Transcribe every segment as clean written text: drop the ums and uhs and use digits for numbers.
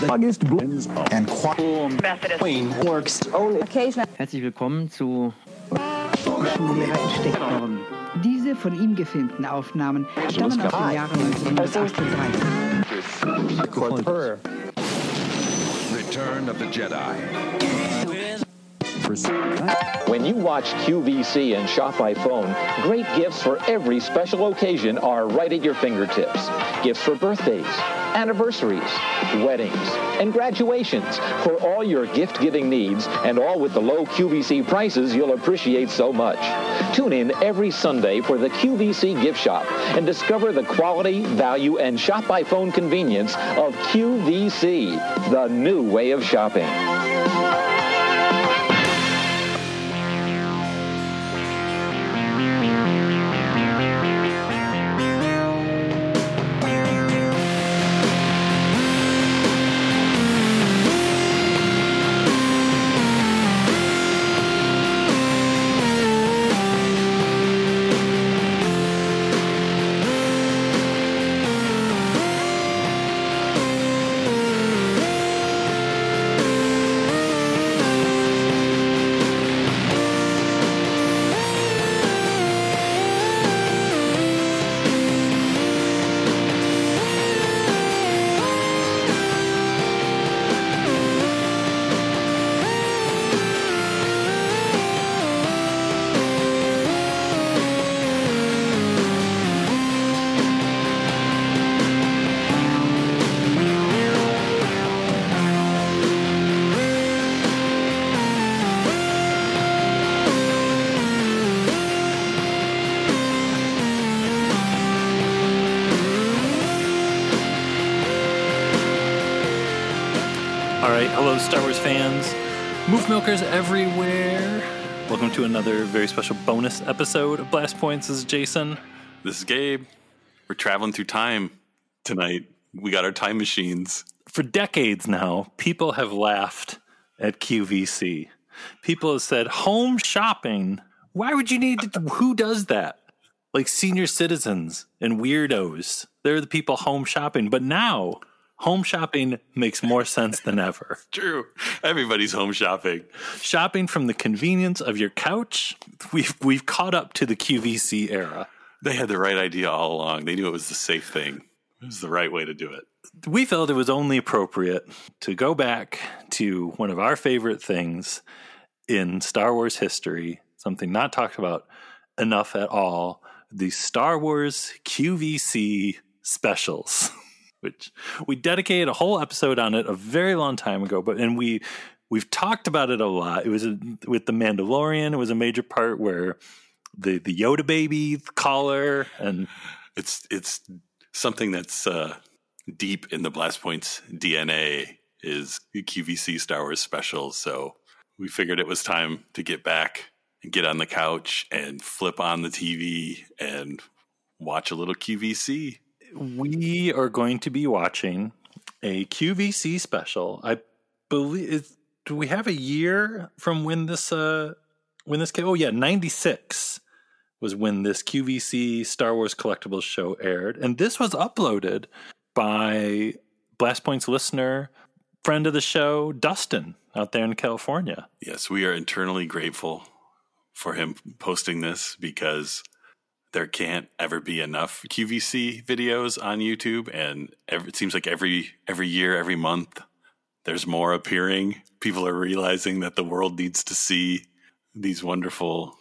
The August Blues and Queen Works Own Occasion. Herzlich willkommen zu Diese von ihm gefilmten Aufnahmen stammen aus den Jahren 1938. Return of the Jedi. When you watch QVC and shop by phone, great gifts for every special occasion are right at your fingertips. Gifts for birthdays, anniversaries, weddings, and graduations. For all your gift-giving needs, and all with the low QVC prices you'll appreciate so much. Tune in every Sunday for the QVC Gift Shop and discover the quality, value, and shop-by-phone convenience of QVC, the new way of shopping. Star Wars fans, Moof Milkers everywhere. Welcome to another very special bonus episode of Blast Points. This is Jason. This is Gabe. We're traveling through time tonight. We got our time machines. For decades now, people have laughed at QVC. People have said, home shopping? Why would you need to? Who does that? Like senior citizens and weirdos. They're the people home shopping. But now, home shopping makes more sense than ever. True. Everybody's home shopping. Shopping from the convenience of your couch. We've caught up to the QVC era. They had the right idea all along. They knew it was the safe thing. It was the right way to do it. We felt it was only appropriate to go back to one of our favorite things in Star Wars history, something not talked about enough at all, the Star Wars QVC specials. Which we dedicated a whole episode on it a very long time ago, but we've talked about it a lot. It was with The Mandalorian. It was a major part where the Yoda baby collar, and it's something that's deep in the Blast Points DNA is QVC Star Wars specials. So we figured it was time to get back and get on the couch and flip on the TV and watch a little QVC. We are going to be watching a QVC special. I believe do we have a year from when this came? Oh yeah, 96 was when this QVC Star Wars Collectibles show aired, and this was uploaded by Blast Points listener, friend of the show, Dustin out there in California. Yes, we are eternally grateful for him posting this because there can't ever be enough QVC videos on YouTube, and it seems like every year, every month, there's more appearing. People are realizing that the world needs to see these wonderful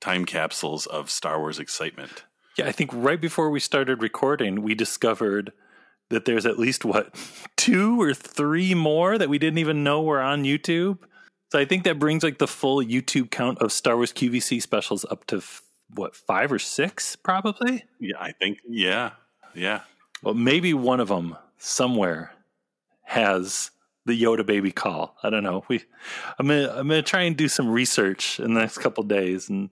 time capsules of Star Wars excitement. Yeah, I think right before we started recording, we discovered that there's at least, 2 or 3 more that we didn't even know were on YouTube. So I think that brings like the full YouTube count of Star Wars QVC specials up to 5 or 6 probably? Yeah, I think. Yeah. Well, maybe one of them somewhere has the Yoda baby call. I don't know. I'm gonna try and do some research in the next couple of days, and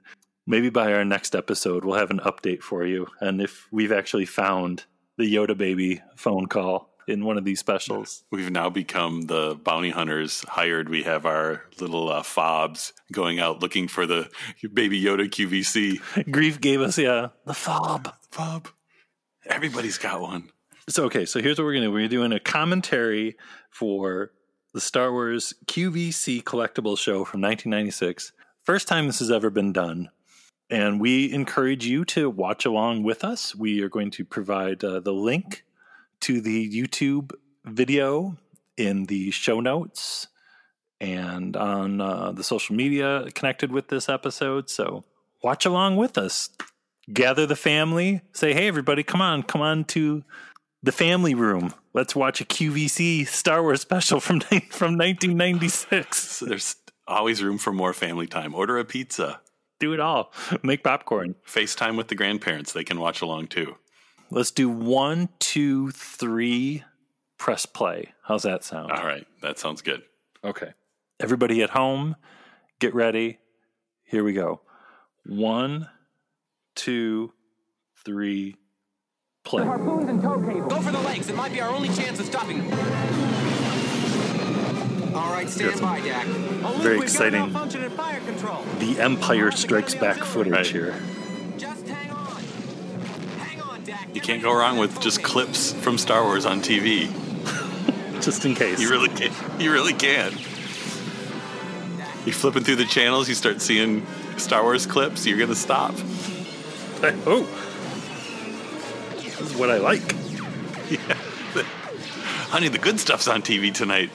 maybe by our next episode we'll have an update for you. And if we've actually found the Yoda baby phone call in one of these specials. We've now become the bounty hunters hired. We have our little fobs going out looking for the baby Yoda QVC. Grief gave us, the fob. Everybody's got one. So, okay, so here's what we're going to do. We're doing a commentary for the Star Wars QVC collectible show from 1996. First time this has ever been done. And we encourage you to watch along with us. We are going to provide the link to the YouTube video in the show notes and on the social media connected with this episode. So watch along with us. Gather the family. Say, hey, everybody, come on to the family room. Let's watch a QVC Star Wars special from 1996. There's always room for more family time. Order a pizza. Do it all. Make popcorn. FaceTime with the grandparents. They can watch along too. Let's do 1, 2, 3, press play. How's that sound? All right. That sounds good. Okay. Everybody at home, get ready. Here we go. 1, 2, 3, play. Harpoons and tow cables. Go for the legs. It might be our only chance of stopping them. All right. Stand by, Dak. Very exciting. The Empire Strikes Back footage here. Just hang on. Hang on, Dak. You can't go wrong with just clips from Star Wars on TV. Just in case. You really can. You're flipping through the channels, you start seeing Star Wars clips, you're going to stop. Oh. This is what I like. Yeah. Honey, the good stuff's on TV tonight.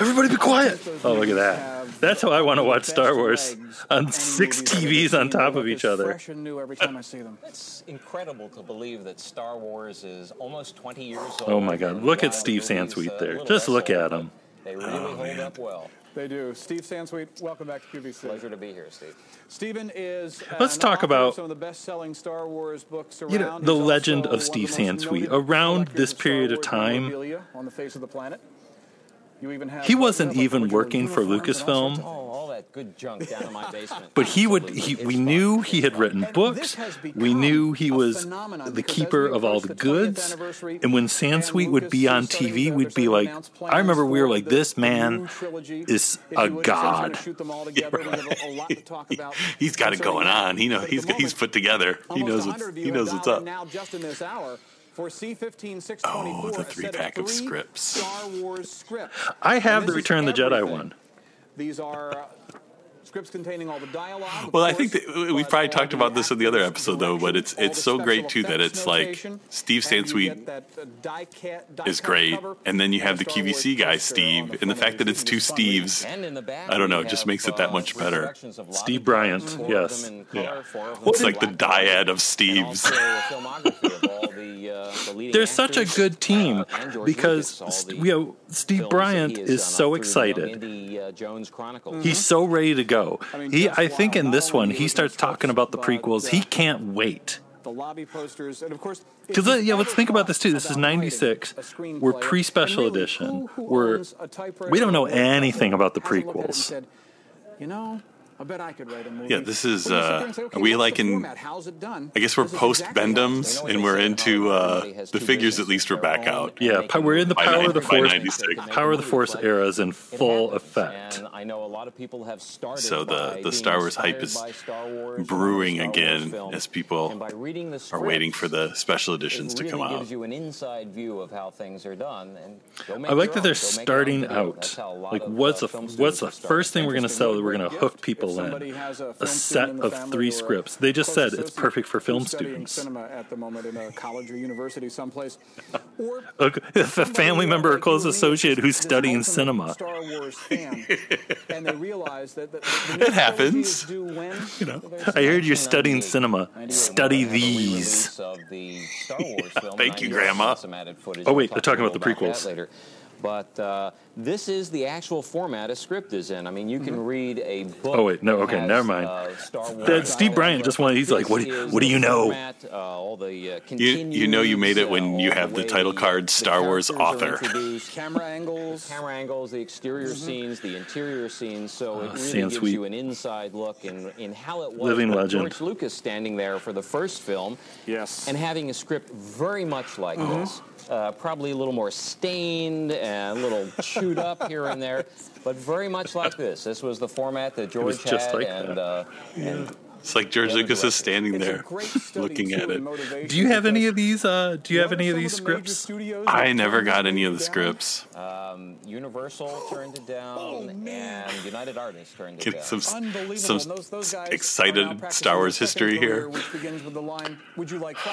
Everybody be quiet. Oh, look at that. That's how I want to watch Star Wars, on 6 TVs on top of each other. Fresh and new every time I see them. It's incredible to believe that Star Wars is almost 20 years old. Oh my God! Look at Steve Sansweet there. Just look at him. They really hold up well. They do. Steve Sansweet, welcome back to QVC. Pleasure to be here, Steve. Steven is. Let's talk about some of the best-selling Star Wars books around. You know, the legend of Steve Sansweet around this period of time. On the face of the planet. He wasn't even working for Lucasfilm, but we knew he had written books. We knew he was the keeper of all the goods. And when Sansweet would be on TV, we'd be like, I remember we were like, this man is a god. Yeah, right. He's got it going on. He knows, he's put together. He knows what's up. For C-15-624, the 3-pack of scripts. Star Wars scripts. I have the Return of the Jedi one. These are scripts containing all the dialogue. Well, I think that we probably talked about this in the other episode, though, but it's so great, too, that it's like Steve Sansweet is great, and then you have the QVC guy, Steve, and the fact that it's two Steves, I don't know, just makes it that much better. Steve Bryant, yes. Yeah. It's like the dyad of Steves. They're such a good team because Steve Bryant is so excited. He's so ready to go. I think in this one, he starts talking about the prequels. He can't wait. The lobby posters, and of course, because let's think about this too. This is 96. We're pre-special edition. We don't know anything about the prequels. You know. I bet I could write a movie. Yeah, this is, are we like in, I guess we're post-Bendems, and we're into, the figures at least were back out. Yeah, we're in the Power of the Force era is in full effect. So the Star Wars hype is brewing again as people are waiting for the special editions to come out. I like that they're starting out. Like, what's the first thing we're going to sell that we're going to hook people in a set of 3 scripts? They just said it's perfect for film students. At the moment in a college or university someplace. Or if a family member or close associate who's studying cinema. Star Wars fan, and they realize that it happens. You know, I heard you're studying cinema. Study these. Thank you, Grandma. Oh, wait, they're talking about the prequels. But this is the actual format a script is in. I mean, you can read a book. Oh, wait, no, okay, never mind. Steve Bryant just wanted, he's like, what do you know? Format, all the, you know you made it when you have the title card, Star Wars author. Camera angles, the exterior scenes, the interior scenes. So it really gives you an inside look in how it was. Living legend. George Lucas standing there for the first film. Yes. And having a script very much like this. Probably a little more stained and a little chewed up here and there, but very much like this. This was the format that George had, and It's like George Lucas is standing there looking at it. Do you have any of these? Do you have any of these scripts? I never got any of the scripts. Universal turned it down, and United Artists turned it down. Get some excited Star Wars history here.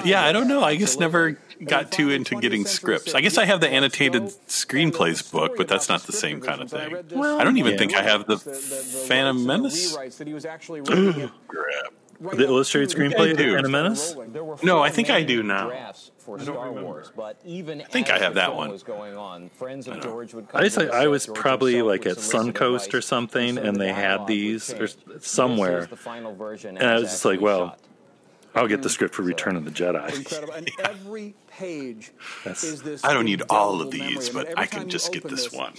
Yeah, I don't know. I guess never got too into getting scripts. I guess I have the annotated screenplays book, but that's not the same kind of thing. I don't even think I have the Phantom Menace. The illustrated screenplay of Phantom Menace? No, I think I do now. I think I have that one. I was probably like at Suncoast or something, and they had these or somewhere. And I was just like, well, I'll get the script for Return of the Jedi. Yeah. Every page is this. I don't need all of these, but I can just get this one.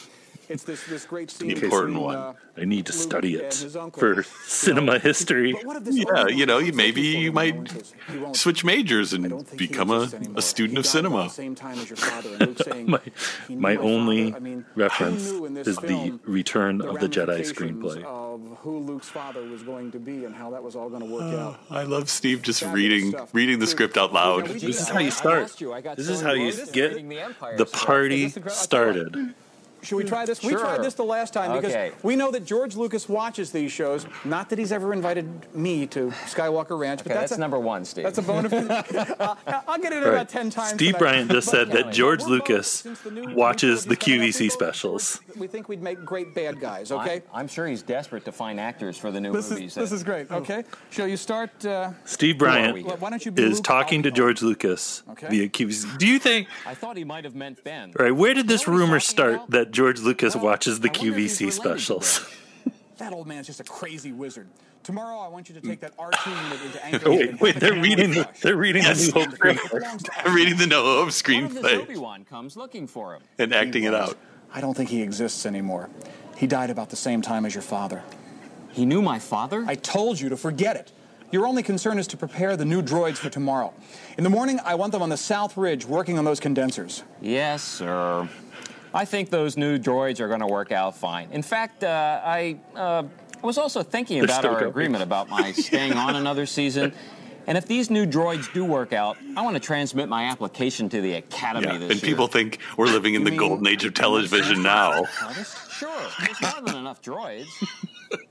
It's this great scene. The important one. I need to study it for cinema history. Yeah, you know, maybe you might switch majors and become a student of cinema. My only reference is the Return of the Jedi screenplay. Of who Luke's father was going to be and how that was all going to work out. I love Steve just reading the script out loud. This is how you start. This is how you get the party started. Should we try this? Sure. We tried this the last time because we know that George Lucas watches these shows. Not that he's ever invited me to Skywalker Ranch, but that's number one, Steve. That's a bone of I'll get it in about 10 times. Steve Bryant just said that George Lucas watches the QVC specials. We think we'd make great bad guys, okay? I'm sure he's desperate to find actors for the new movies. This is great, okay? Shall you start? Steve Bryant is talking to George Lucas via QVC. Do you think... I thought he might have meant Ben. All right, where did this rumor start that George Lucas watches the QVC specials? That old man's just a crazy wizard. Tomorrow, I want you to take that R2 into Anchorage. Wait! They're reading the No Hope screenplay. Obi-Wan comes looking for him and acting it out. I don't think he exists anymore. He died about the same time as your father. He knew my father? I told you to forget it. Your only concern is to prepare the new droids for tomorrow. In the morning, I want them on the South Ridge working on those condensers. Yes, sir. I think those new droids are going to work out fine. In fact, I was also thinking about our agreement about my staying on another season. And if these new droids do work out, I want to transmit my application to the Academy this year. And people think we're living in the golden age of television now. Harvest? Sure, there's more than enough droids.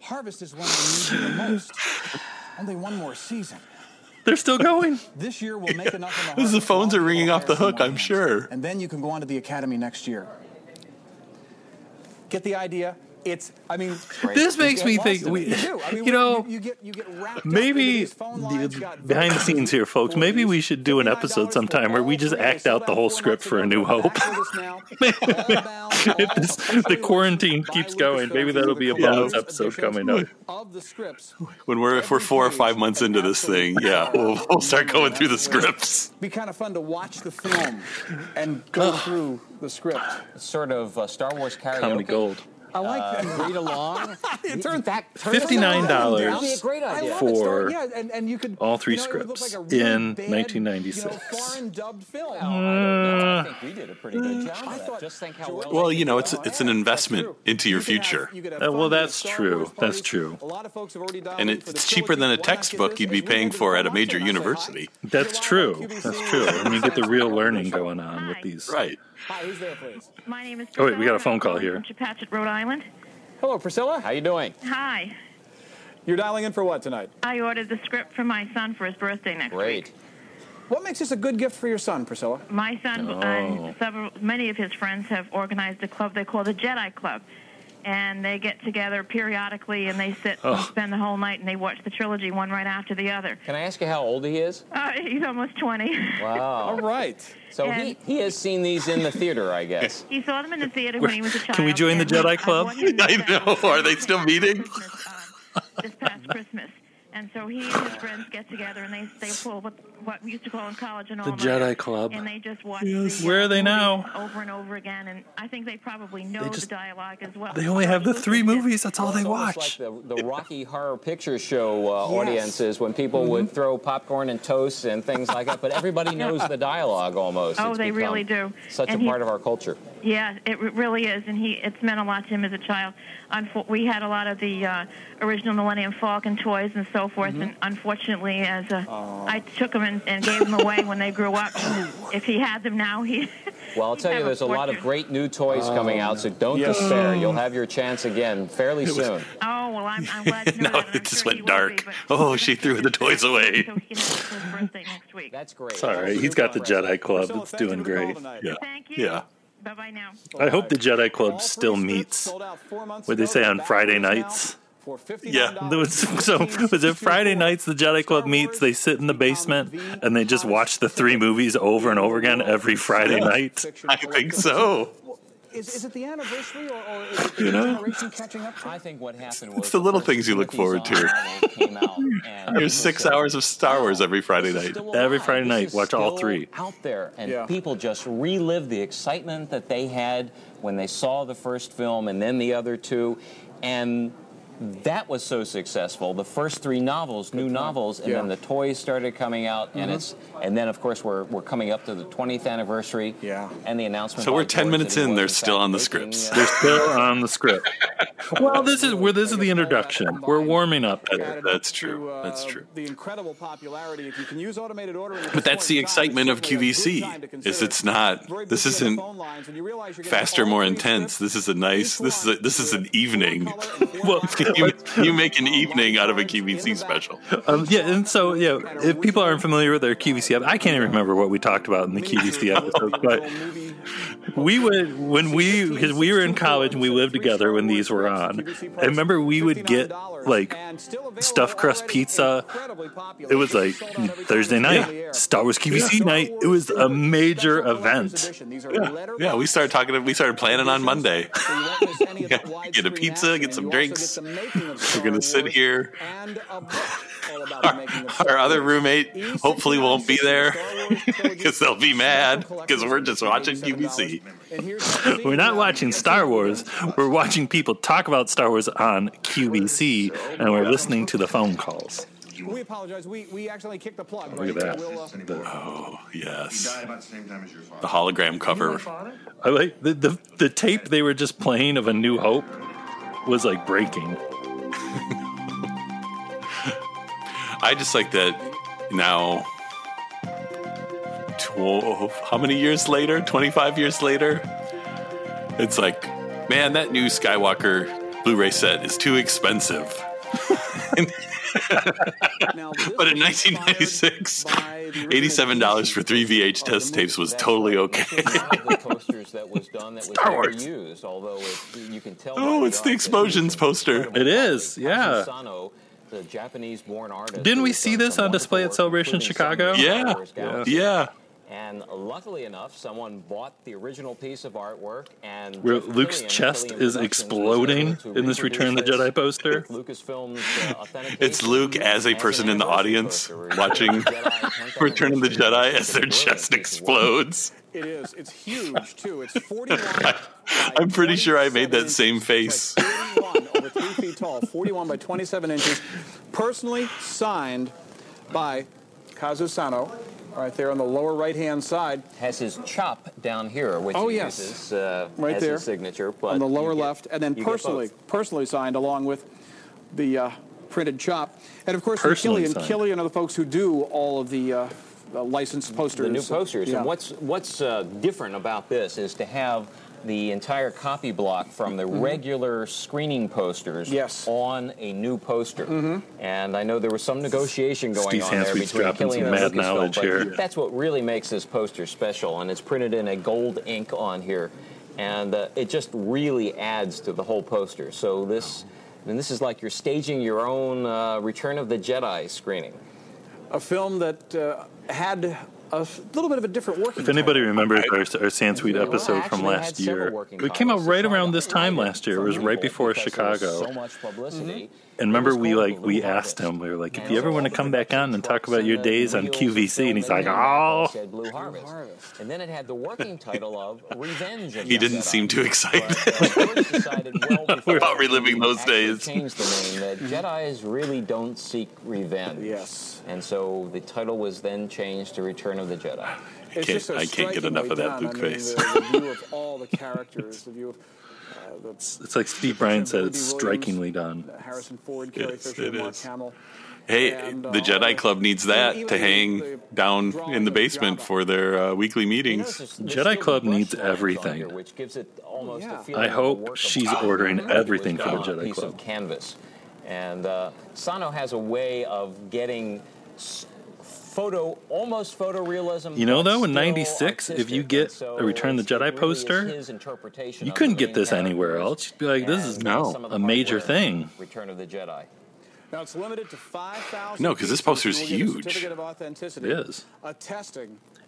Harvest is one we need the most. Only one more season. They're still going. This year we'll make enough. The phones are ringing off the hook, I'm sure. And then you can go on to the Academy next year. Get the idea? This makes me think, maybe behind the scenes here, folks, maybe we should do an episode sometime where we just act out the whole script for A New Hope. If the quarantine keeps going, maybe that'll be a bonus episode coming up. If we're 4 or 5 months into this thing, we'll start going through the scripts. It'd be kind of fun to watch the film and go through the script. It's sort of Star Wars karaoke. Comedy gold. I like that. Read along. $59 for all three scripts in 1996. I think we did a pretty good job of that. Just think how well it's an investment into your future. Well, that's true. That's true. And it's cheaper than a textbook you'd be paying for at a major university. That's true. That's true. And you get the real learning going on with these. Right. Hi, who's there, please? My name is Priscilla. Oh, wait, we got a phone call here. I'm from Chepachet, Rhode Island. Hello, Priscilla. How you doing? Hi. You're dialing in for what tonight? I ordered the script for my son for his birthday next week. What makes this a good gift for your son, Priscilla? My son and many of his friends have organized a club they call the Jedi Club. And they get together periodically, and they sit and spend the whole night, and they watch the trilogy one right after the other. Can I ask you how old he is? He's almost 20. Wow. All right. So he has seen these in the theater, I guess. He saw them in the theater when he was a child. Can we join the Jedi Club? I know. Are they still meeting? This past Christmas. And so he and his friends get together, and they pull what we used to call in college an all-nighter. The Jedi Club. And they just watch where are they now? Over and over again, and I think they probably know the dialogue as well. They only have the three movies. That's all they watch. It's like the Rocky Horror Picture Show audiences when people would throw popcorn and toast and things like that, but everybody knows the dialogue almost. Oh, they really do. Such a part of our culture. Yeah, it really is, and it's meant a lot to him as a child. We had a lot of the original Millennium Falcon toys and so forth. Mm-hmm. And unfortunately, as I took them and gave them away when they grew up. If he had them now, he. Well, I'll tell you, there's a lot of great new toys coming out, so don't despair. You'll have your chance again fairly soon. Oh, well, I'm glad to know that. It just went dark. She threw the toys away. So he has his birthday next week. That's great. It's all right. He's got the Jedi Club. It's doing great. Yeah. Thank you. Yeah. Bye-bye now. I hope the Jedi Club still meets. What they say on Friday nights? Yeah, was it Friday nights the Jedi Club meets? They sit in the basement and they just watch the three movies over and over again every Friday night. I think so. Is it the anniversary or is it the generation catching up? I think what happened was it's the little things you look forward to. There's 6 hours of Star Wars every Friday night. Every Friday night, watch all three. Out there, and people just relive the excitement that they had when they saw the first film and then the other two, and that was so successful. The first three novels, new novels, and then the toys started coming out, and then of course we're coming up to the 20th anniversary. Yeah. And the announcement. So we're 10 minutes in. They're still on the scripts. They're still on the script. Well, this is the introduction. We're warming up. That's true. That's true. The incredible popularity. If you can use automated ordering. But that's the excitement of QVC. Is it's not. This isn't faster, more intense. This is an evening. Well. You make an evening out of a QVC special. If people aren't familiar with their QVC episode, I can't even remember what we talked about in the QVC episode, but because we were in college and we lived together when these were on, I remember we would get, like, stuffed crust pizza. It was, like, Thursday night, Star Wars QVC night. It was a major event. Yeah, we started planning on Monday. Get a pizza, get some drinks. We're going to sit here. Our other roommate hopefully won't be there because they'll be mad because we're just watching QVC. We're not watching Star Wars. We're watching people talk about Star Wars on QVC, and we're listening to the phone calls. We apologize. We accidentally kicked the plug. Look at that. Oh, yes. The hologram cover. I like the tape they were just playing of A New Hope was like breaking. I just like that now, 12, how many years later? 25 years later? It's like, man, that new Skywalker Blu-ray set is too expensive. But in 1996, $87 for three VH test tapes was totally okay. Star Wars. Oh, it's the Explosions poster. It is, yeah. The Japanese-born artist. Didn't we see this on display at Celebration Chicago? Yeah. And luckily enough, someone bought the original piece of artwork. And Luke's chest is exploding in this Return of the Jedi poster. It's Luke as a person in the audience watching Return of the Jedi as their chest explodes. It is. It's huge, too. It's 41. I'm pretty sure I made that same face. Over 3 feet tall, 41 by 27 inches. Personally signed by Kazu Sano. Right there on the lower right-hand side. Has his chop down here, which uses right as there. His signature. But on the lower left, and then personally signed along with the printed chop. And, of course, Killian are the folks who do all of the licensed posters. The new posters. Yeah. And what's different about this is to have the entire copy block from the regular screening posters on a new poster. Mm-hmm. And I know there was some negotiation going on there between Killian and Lucasfilm, but that's what really makes this poster special, and it's printed in a gold ink on here, and it just really adds to the whole poster. So this is like you're staging your own Return of the Jedi screening. A film that had a little bit of a different working. If anybody remembers our Sansweet episode from last year, it came out right around this time last year. It was right before Chicago. So much publicity. Mm-hmm. And remember, we asked him. We were like, if you ever want to come back on and talk about your days on QVC, and he's like, oh. Blue Harvest. And then it had the working title of Revenge. He didn't seem too excited about reliving those days. Changed the name. That Jedi's really don't seek revenge. Yes. And so the title was then changed to Return of the Jedi. I can't get enough of that Luke face. The view of all the characters, the view of It's like Steve Bryant said, it's strikingly done. Harrison Ford, Carrie Fisher, and Mark Hamill. Hey, and, the Jedi Club needs that to hang down in the basement for their weekly meetings. Jedi Club needs everything. I hope she's ordering everything for the Jedi Club. Canvas. And Sano has a way of getting almost photorealism. You know, though, in '96, if you get a Return the Jedi poster, you couldn't get this anywhere else. You'd be like, this is a major thing. Return of the Jedi. Now it's limited to 5,000. No, because this poster is huge. It is.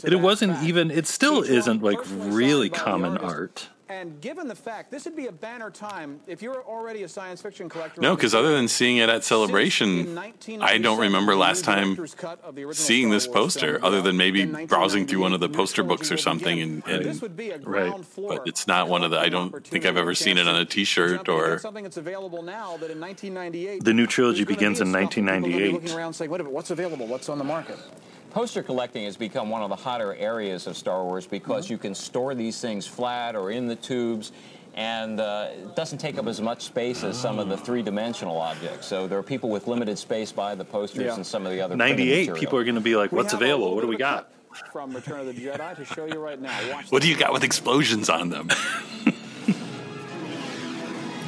It wasn't even. It still isn't like really common art. And given the fact, this would be a banner time if you're already a science fiction collector. No, because other than seeing it at Celebration, I don't remember last time seeing this poster, other than maybe browsing through one of the poster books or something. And right, but it's not one of the. I don't think I've ever seen it on a T-shirt or. The new trilogy begins in 1998. Looking around, saying, "What's available? What's on the market?" Poster collecting has become one of the hotter areas of Star Wars because you can store these things flat or in the tubes, and it doesn't take up as much space as some of the three-dimensional objects. So there are people with limited space by the posters and some of the other. 98 people are going to be like, "What's available? What do we got?" From Return of the Jedi to show you right now. What do you got with explosions on them?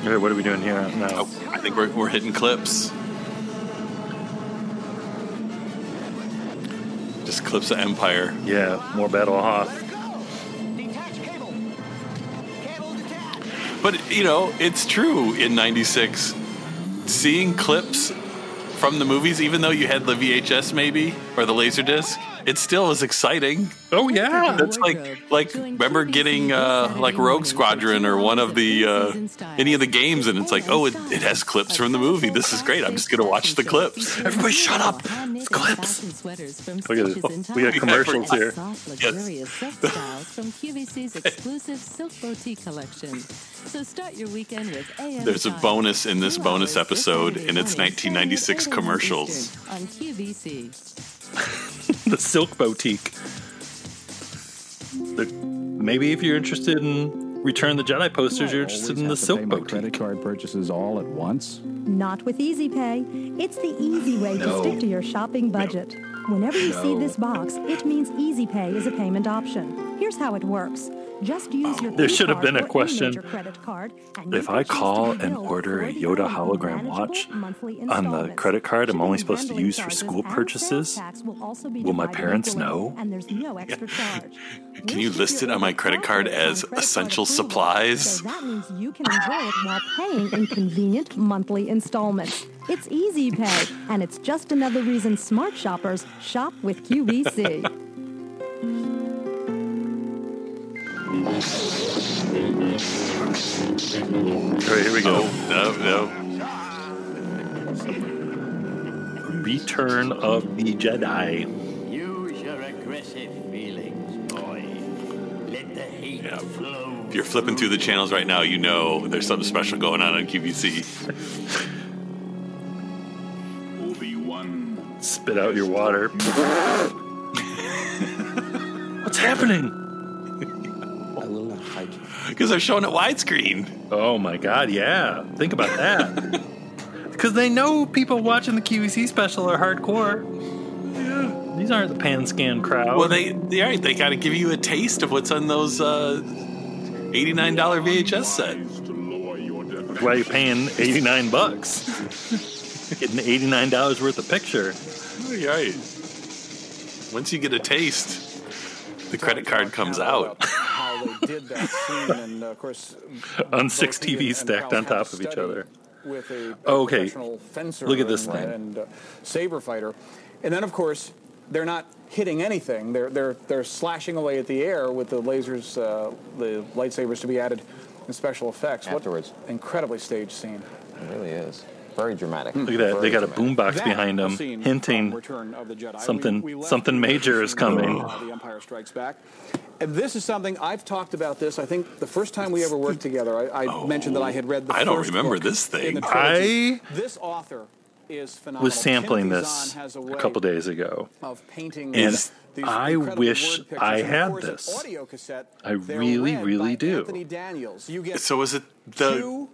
Right, what are we doing here? No. Oh, I think we're hitting clips. Just clips of Empire. Yeah, more Battle of Hoth. But, you know, it's true in 96. Seeing clips from the movies, even though you had the VHS maybe, or the Laserdisc, it still is exciting. Oh, yeah. That's like remember getting, like, Rogue Squadron or one of the, any of the games, and it's like, oh, it has clips from the movie. This is great. I'm just going to watch the clips. Everybody shut up. It's clips. Look at this. We have commercials here. Yes. From QVC's exclusive silk boutique collection. So start your weekend with AMI. There's a bonus in this bonus episode, and it's 1996 commercials. On QVC. The Silk Boutique. Maybe if you're interested in Return the Jedi posters, you're interested in the Silk Boutique. Credit card purchases all at once? Not with Easy Pay. It's the easy way to stick to your shopping budget. Whenever you see this box, it means Easy Pay is a payment option. Here's how it works. Just use your there should have been a question. If I call and order a Yoda hologram watch on the credit card I'm only supposed to use for school purchases, will my parents know? Can you list it on my credit card as essential supplies? That means you can enjoy it while paying in convenient monthly installments. It's Easy Pay, and it's just another reason smart shoppers shop with QVC. All right, here we go. No. Return of the Jedi. Use your aggressive feelings, boy. Let the hate flow. If you're flipping through the channels right now, you know there's something special going on QVC. Obi-Wan. Spit out your water. What's happening? Because they're showing it widescreen. Oh my god, yeah. Think about that. Because they know people watching the QVC special are hardcore. Yeah. These aren't the pan scan crowd. Well, they gotta give you a taste of what's on those $89 VHS set. That's why you're paying $89. Getting $89 worth of picture. All right. Once you get a taste, the credit card comes out. On six TVs stacked on top of each other. Okay, look at this thing. And saber fighter, and then of course they're not hitting anything. They're slashing away at the air with the lasers, the lightsabers to be added in special effects afterwards. What incredibly staged scene! It really is. Very dramatic. Look at that. They got a boombox behind them, hinting something major is coming. The Empire Strikes Back. And this is something I've talked about. This I think the first time we ever worked together, I mentioned that I had read the. I don't remember this thing. This author is phenomenal. Was sampling this a couple days ago, and I wish I had this. I really, really do. So was it the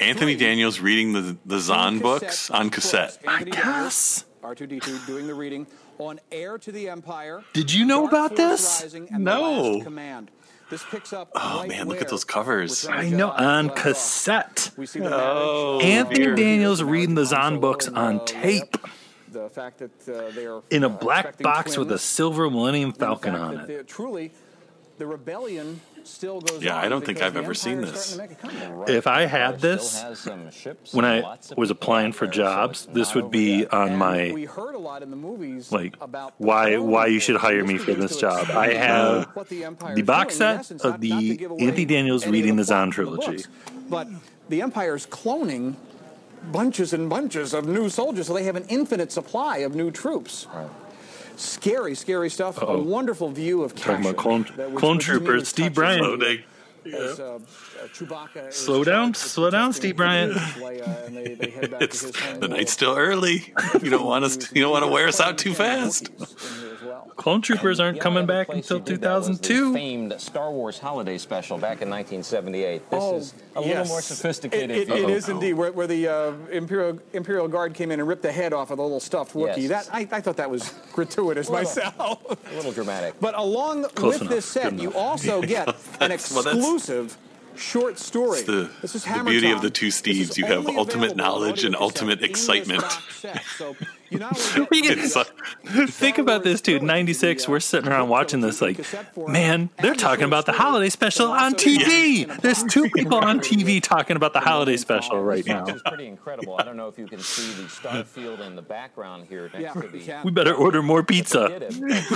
Anthony Daniels reading the Zahn books on cassette? I guess. R2-D2 doing the reading on Heir to the Empire. Did you know about this? No. This picks up look at those covers. I know, on cassette. Anthony Daniels reading the Zahn books on tape. The fact that they are in a black box with a silver Millennium Falcon on it. Truly, the rebellion still goes. Yeah, I don't think I've ever seen this. If I had this when I was applying for jobs, this would be on my why you should hire me for this job. I have the box set of the Anthony Daniels reading the Zahn trilogy. But the Empire's cloning bunches and bunches of new soldiers, so they have an infinite supply of new troops. Right. Scary, scary stuff. A wonderful view of clone troopers. Steve Bryant. Slow down, Steve Bryant. It's the night's still early. You don't want to wear us out too fast. Clone troopers aren't coming back until 2002. Famed Star Wars holiday special back in 1978. This is a little more sophisticated. It is indeed where the Imperial Guard came in and ripped the head off of the little stuffed Wookiee. Yes. I thought that was gratuitous myself. A little dramatic. But along Close with enough. This set, Good you enough. Also get an exclusive short story. This is the beauty of the two Steves. You have ultimate knowledge and ultimate excitement. So you know, think about this, dude. 96, we're sitting around watching this like, man, they're talking about the holiday special on TV. There's two people on TV talking about the holiday special right now. It's pretty incredible. I don't know if you can see the star field in the background here. We better order more pizza. We're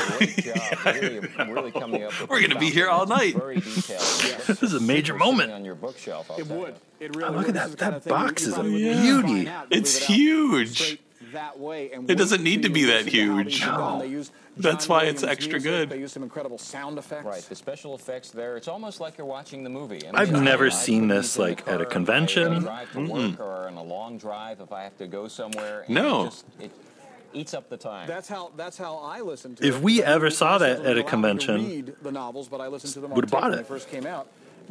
going to be here all night. This is a major moment. It would. Look at that. That box is a beauty. It's huge. That way, and it doesn't need to be that huge. No. That's why it's extra good. They use some incredible sound effects. Right, the special effects there. It's almost like you're watching the movie. I've never seen this like at a convention. No. Eats up the time. That's how I listen to it. If we ever saw that at a convention, would have bought it.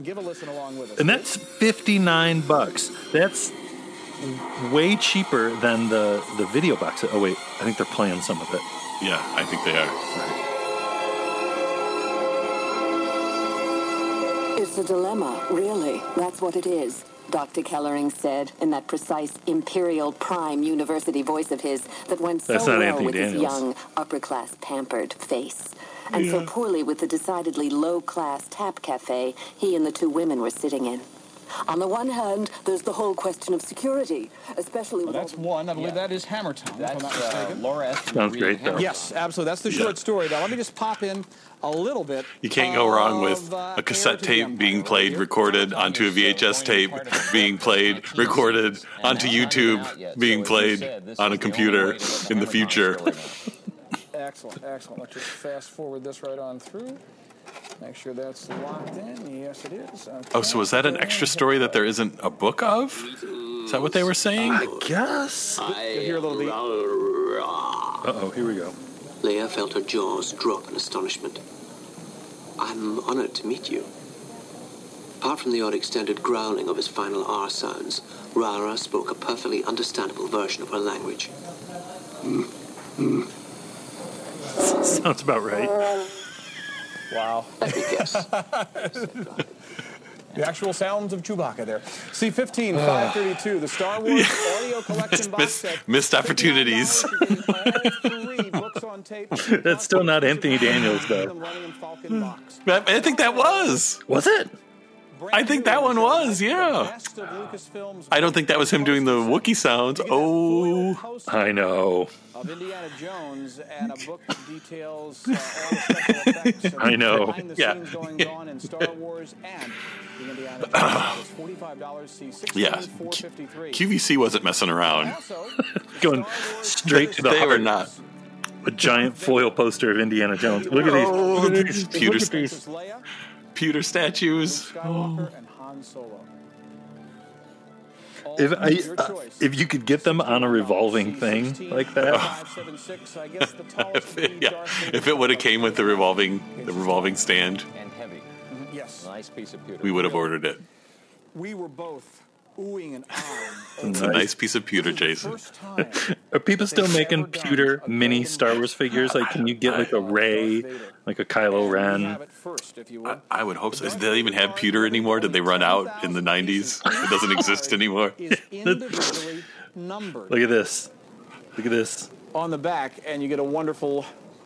Give a listen along with us. And that's $59. That's way cheaper than the video box. Oh, wait. I think they're playing some of it. Yeah, I think they are. Right. It's a dilemma, really. That's what it is, Dr. Kellering said in that precise Imperial Prime University voice of his that went so well with his young, upper-class, pampered face. And so poorly with the decidedly low-class tap cafe he and the two women were sitting in. On the one hand, there's the whole question of security, especially with... that's one. I believe that is Hammer Time. That's Laura S. Sounds great, though. Yes, absolutely. That's the short story. Now, let me just pop in a little bit. You can't go wrong with a cassette tape being played, recorded onto a VHS tape, being played, recorded onto YouTube, being played on a computer in the future. Excellent. Let's just fast forward this right on through. Make sure that's locked in. Yes, it is. Okay. Oh, so is that an extra story that there isn't a book of? Is that what they were saying? I guess. You'll hear a little bit. Uh-oh, here we go. Leia felt her jaws drop in astonishment. I'm honored to meet you. Apart from the odd extended growling of his final R sounds, Rara spoke a perfectly understandable version of her language. Sounds about right. Wow. Let me guess. The actual sounds of Chewbacca there. C-15, 532, the Star Wars Audio Collection Box Set. Missed opportunities. That's still not Anthony Daniels, though. I think that was. Was it? I think that one was, yeah. I don't think that was him doing the Wookiee sounds. Oh, I know. Of Indiana Jones and a book that details all the special effects and behind the scenes going on in Star Wars and the Indiana Jones. $45, $16,453. QVC wasn't messing around. Going straight to the heart. They were not. A giant foil poster of Indiana Jones. Look at these. Look at these. Look at these. Computer statues. Skywalker and Han Solo. If you could get them on a revolving thing like that, if it would have came with the revolving stand, yes, we would have ordered it. We were both oohing and ahhing. It's a nice piece of pewter, Jason. Are people still making pewter mini Star Wars figures? Like, can you get like a Rey, like a Kylo Ren? I would hope so. Do they even have pewter anymore? Did they run out in the 90s? It doesn't exist anymore. Look at this. Look at this. On the back, and you get a wonderful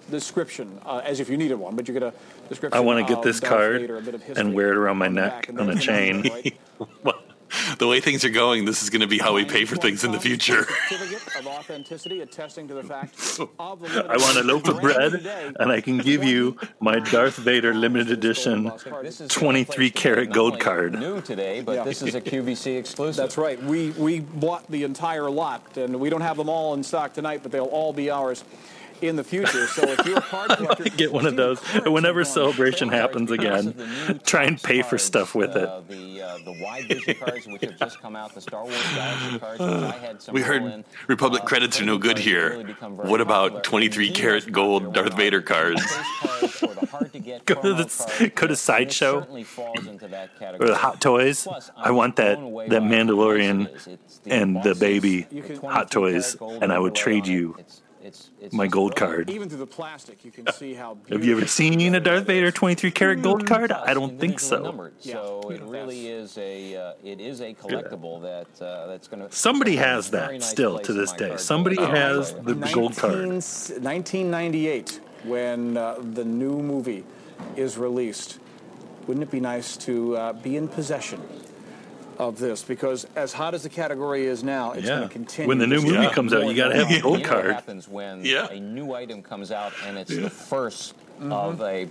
description, as if you needed one, but you get a description. I want to get this card and wear it around my neck on a chain. The way things are going, this is going to be how we pay for things in the future. I want a loaf of bread, and I can give you my Darth Vader limited edition 23-karat gold card. New today, but this is a QVC exclusive. That's right. We bought the entire lot, and we don't have them all in stock tonight, but they'll all be ours in the future. So if you're a card collector, get one of those. Whenever Celebration happens again, try and pay for stuff with it. The wide vision cards which have just come out, the Star Wars galaxy cards, which I had some. We heard Republic credits are no good here. Really, what about 23-karat gold Darth Vader cards? Go to Sideshow or the Hot Toys. I want that Mandalorian and the baby Hot Toys, and I would trade you my gold card. Even through the plastic, you can see how beautiful. Have you ever seen a Darth Vader 23-karat gold card? I don't think so. Yeah. So it really is a collectible that's going to. Somebody has that still to this day. Somebody has the gold card. 1998, when the new movie is released, wouldn't it be nice to be in possession of this? Because as hot as the category is now, it's going to continue. When the new movie comes out, you got to have the old card. It happens when a new item comes out, and it's the first of a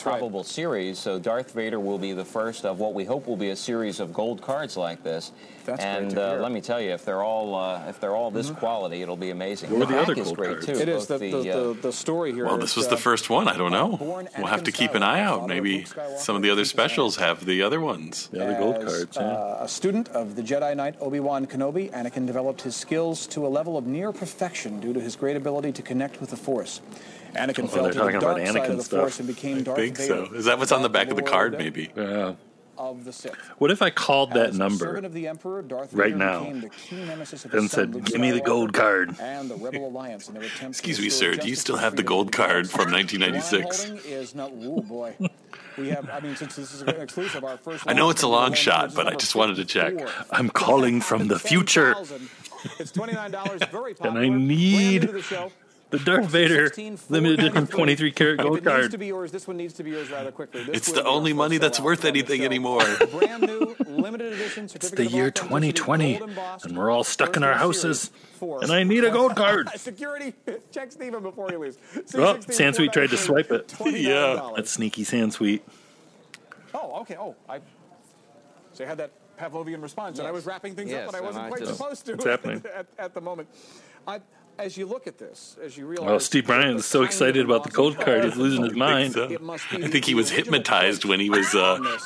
probable series. So Darth Vader will be the first of what we hope will be a series of gold cards like this. That's great to hear. Let me tell you, if they're all this quality, it'll be amazing. Or the other gold cards. It is the story here. Well, this was the first one. I don't know. We'll have to keep an eye out. Maybe some of the other specials have the other ones. The other gold cards. A student of the Jedi Knight Obi-Wan Kenobi, Anakin developed his skills to a level of near perfection due to his great ability to connect with the Force. Anakin fell to the dark side of the Force and became Darth Vader. I think so. Is that what's on the back of the card, maybe? Yeah. What if I called that number right now and said, give me the gold card? Excuse me, sir, do you still have the gold card from 1996? I know it's a long shot, but I just wanted to check. I'm calling from the future. It's $29, very popular. And I need the Darth Vader limited edition 23-karat gold card. It needs to be yours. This one needs to be yours rather quickly. It's the only money that's worth anything anymore. Brand new limited edition certificate. It's the year 2020, and we're all stuck in our houses, and I need a gold card. Security, check Steven before he leaves. Well, Sansweet tried to swipe it. Yeah, that's sneaky Sansweet. Oh, okay. Oh, so I had that Pavlovian response, and I was wrapping things up, and I wasn't quite supposed to at the moment. As you look at this, as you realize... Well, Steve Bryant is so excited about the gold card, he's losing his mind. I think he was hypnotized when he was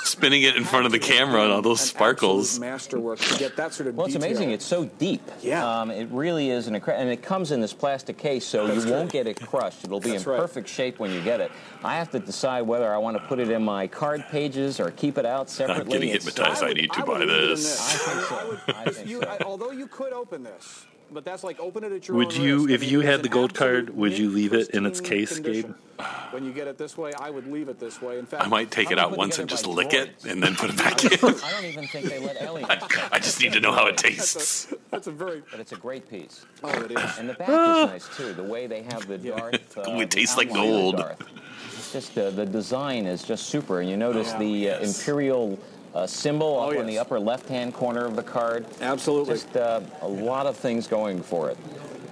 spinning it in front of the camera and all those sparkles. Masterwork to get that sort of detail. Well, it's amazing. It's so deep. Yeah. It really is. And it comes in this plastic case, so you won't get it crushed. It'll be in perfect shape when you get it. I have to decide whether I want to put it in my card pages or keep it out separately. I'm getting hypnotized. I need to buy this. I think so. Although you could open this... But that's like open it at your would own you risk. If you had the gold card, would you leave it in its case, condition. Gabe? When you get it this way, I would leave it this way. In fact, I might take it out once and just lick it and then put it back in. I don't even think they let Ellie. I just need to know how it tastes. That's a very. But it's a great piece. Oh, it is. And the back is nice too. The way they have the Darth. It tastes like gold. It's just the design is just super, and you notice Imperial. A symbol up in the upper left-hand corner of the card. Absolutely. Just a lot of things going for it.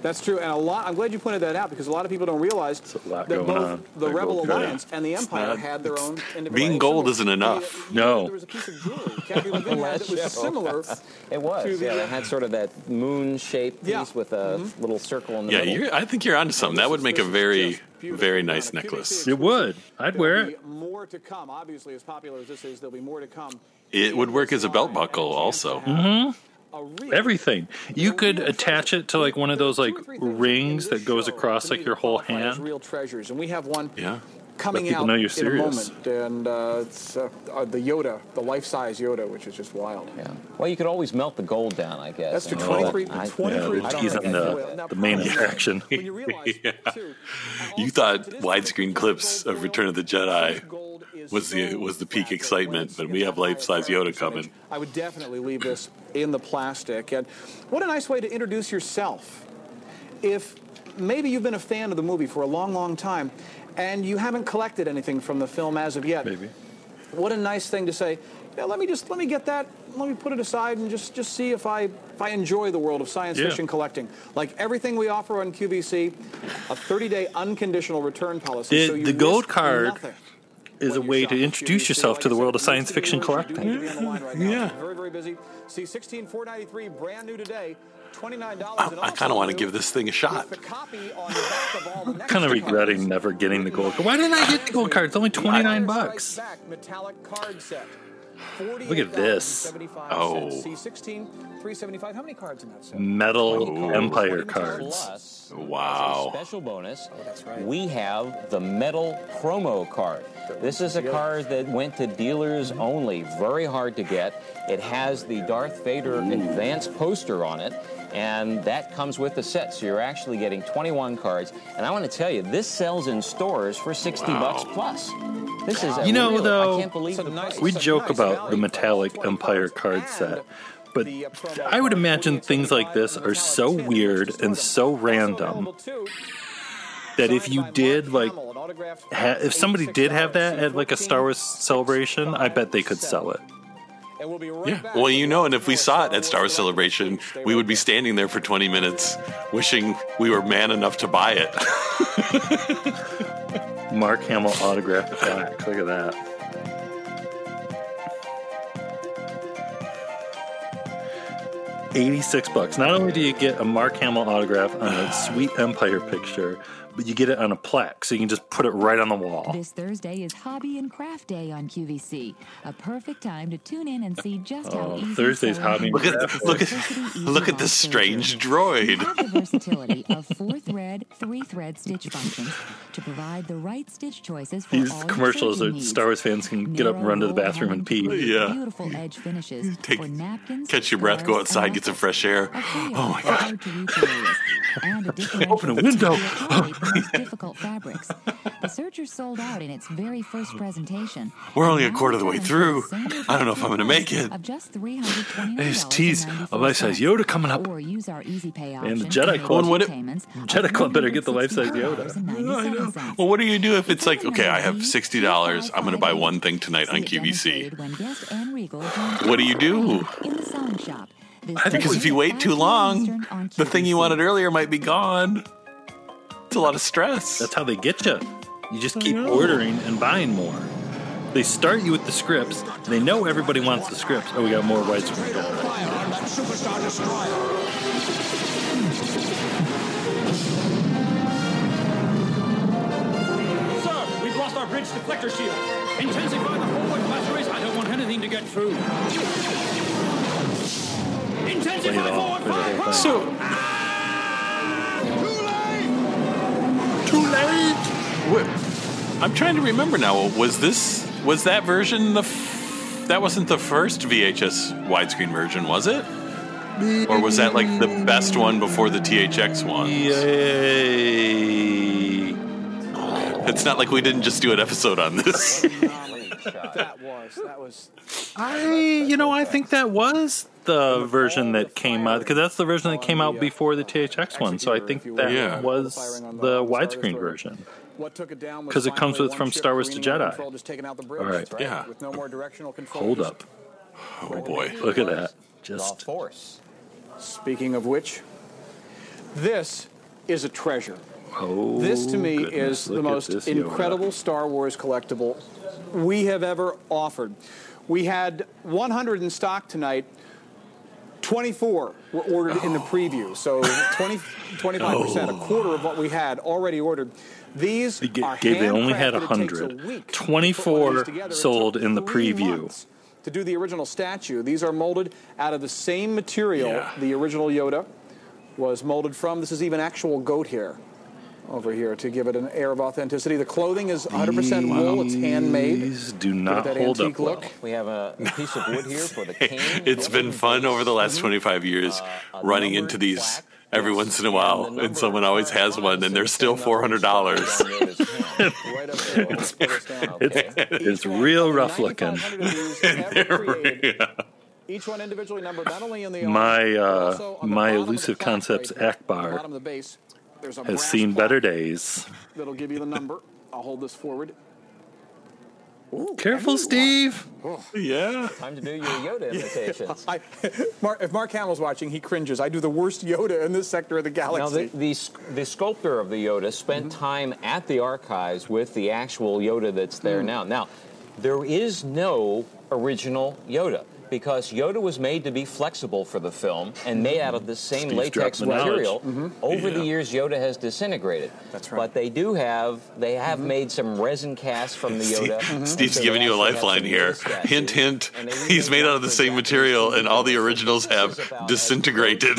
That's true, and I'm glad you pointed that out, because a lot of people don't realize that both the Rebel Alliance and the Empire had their own individual... Being gold isn't enough. No. There was a piece of jewelry that was similar. It was, yeah. They had sort of that moon-shaped piece with a little circle in the middle. Yeah, I think you're onto something. That would make a very... Very nice necklace. It would. I'd wear it. More to come. Obviously, as popular as this is, there'll be more to come. It would work as a belt buckle also. Mm-hmm. everything. You could attach it to like one of those like rings that goes across like your whole hand. Real treasures, and we have one. Yeah. Coming out know you're serious. In a moment, and it's the Yoda, the life-size Yoda, which is just wild. Yeah. Well, you could always melt the gold down, I guess. That's the 23. Yeah, he's on the main attraction. Yeah. You thought widescreen clips of Return of the Jedi was the peak excitement, but we have life-size Yoda coming. I would definitely leave this in the plastic. And what a nice way to introduce yourself. If maybe you've been a fan of the movie for a long, long time, and you haven't collected anything from the film as of yet. Maybe. What a nice thing to say. Yeah, let me get that. Let me put it aside and just see if I enjoy the world of science fiction collecting. Like everything we offer on QVC, a 30-day unconditional return policy. So the gold card is a way to introduce yourself to the world of science fiction collecting. Yeah. Very, very busy. See, $16,493, brand new today. I kind of want to give this thing a shot. I'm kind of regretting never getting the gold card. Why didn't I get the gold card? It's only $29. Look at this. Oh. $16,375. How many cards in that set? Metal Empire cards. Wow. Special bonus. We have the metal promo card. This is a card that went to dealers only. Very hard to get. It has the Darth Vader advanced poster on it. And that comes with the set, so you're actually getting 21 cards. And I want to tell you, this sells in stores for $60 plus. This is I can't believe we joke about the Metallic Empire card set, but I would imagine things like this are so weird and so random that if you did like, if somebody did have that at like a Star Wars celebration, I bet they could sell it. Yeah. Well, and if we saw it at Star Wars Celebration, we would be standing there for 20 minutes wishing we were man enough to buy it. Mark Hamill autographed back. Look at that. $86. Not only do you get a Mark Hamill autograph on a sweet Empire picture, but you get it on a plaque, so you can just put it right on the wall. This Thursday is Hobby and Craft Day on QVC. A perfect time to tune in and see just how easy... Thursday's Hobby and Craft Day. Look at this strange droid. Have the versatility of 4-thread, 3-thread stitch functions to provide the right stitch choices for these all commercials that Star Wars fans can get up and run to the bathroom and pee. Yeah. Beautiful edge finishes for napkins, catch your breath, go outside, get some fresh air. Oh, my God. Open a window. Difficult fabrics. The Searcher sold out in its very first presentation. We're only a quarter of the way through. I don't know if I'm going to make it. There's tease of life-size Yoda coming up. Or use our easy pay option. And the Jedi Club. Jedi Club better get the life-size Yoda. I know. Well, what do you do if it's like, okay, I have $60. I'm going to buy one thing tonight on QVC. What do you do? In the sound shop. Because if you wait too long, the thing you wanted earlier might be gone. It's a lot of stress. That's how they get you. You just keep ordering and buying more. They start you with the scripts. They know everybody wants the scripts. Oh, we got more widescreen. Sir, we've lost our bridge deflector shield. Intensify the forward batteries. I don't want anything to get through. Intensify forward fire. Too late. I'm trying to remember now. Was that version that wasn't the first VHS widescreen version, was it? Or was that like the best one before the THX ones? Yay! It's not like we didn't just do an episode on this. That was. I think that was the version that came out, because that's the version that came out before the THX one. So I think that was the widescreen version. Because it comes from Star Wars to Jedi. All right. Yeah. Hold up. Oh boy! Look at that. Just. Speaking of which, this is a treasure. Oh. This to me is the most incredible Star Wars collectible we have ever offered. We had 100 in stock tonight. 24 were ordered in the preview, so 25%, a quarter of what we had already ordered. These they only had 100. 24 sold in the preview. to do the original statue. These are molded out of the same material the original Yoda was molded from. This is even actual goat hair over here to give it an air of authenticity. The clothing is 100% wool. It's handmade. These do not hold up well. We have a piece of wood here for the cane. It's been fun over the last 25 years running into these every once in a while, and someone always has one, and they're still $400. It's real rough looking. Each one individually numbered, not only in the my elusive concepts Akbar has seen better days. That'll give you the number. I'll hold this forward. Ooh, careful, Steve. Oh. Yeah. Time to do your Yoda imitations. If Mark Hamill's watching, he cringes. I do the worst Yoda in this sector of the galaxy. Now, the sculptor of the Yoda spent time at the archives with the actual Yoda that's there now. Now, there is no original Yoda, because Yoda was made to be flexible for the film and made out of the same latex material. Over the years, Yoda has disintegrated. That's right. But they have made some resin casts from the Yoda. Steve's giving you a lifeline here. Hint, hint. He's made out of the same material, and all the originals have disintegrated.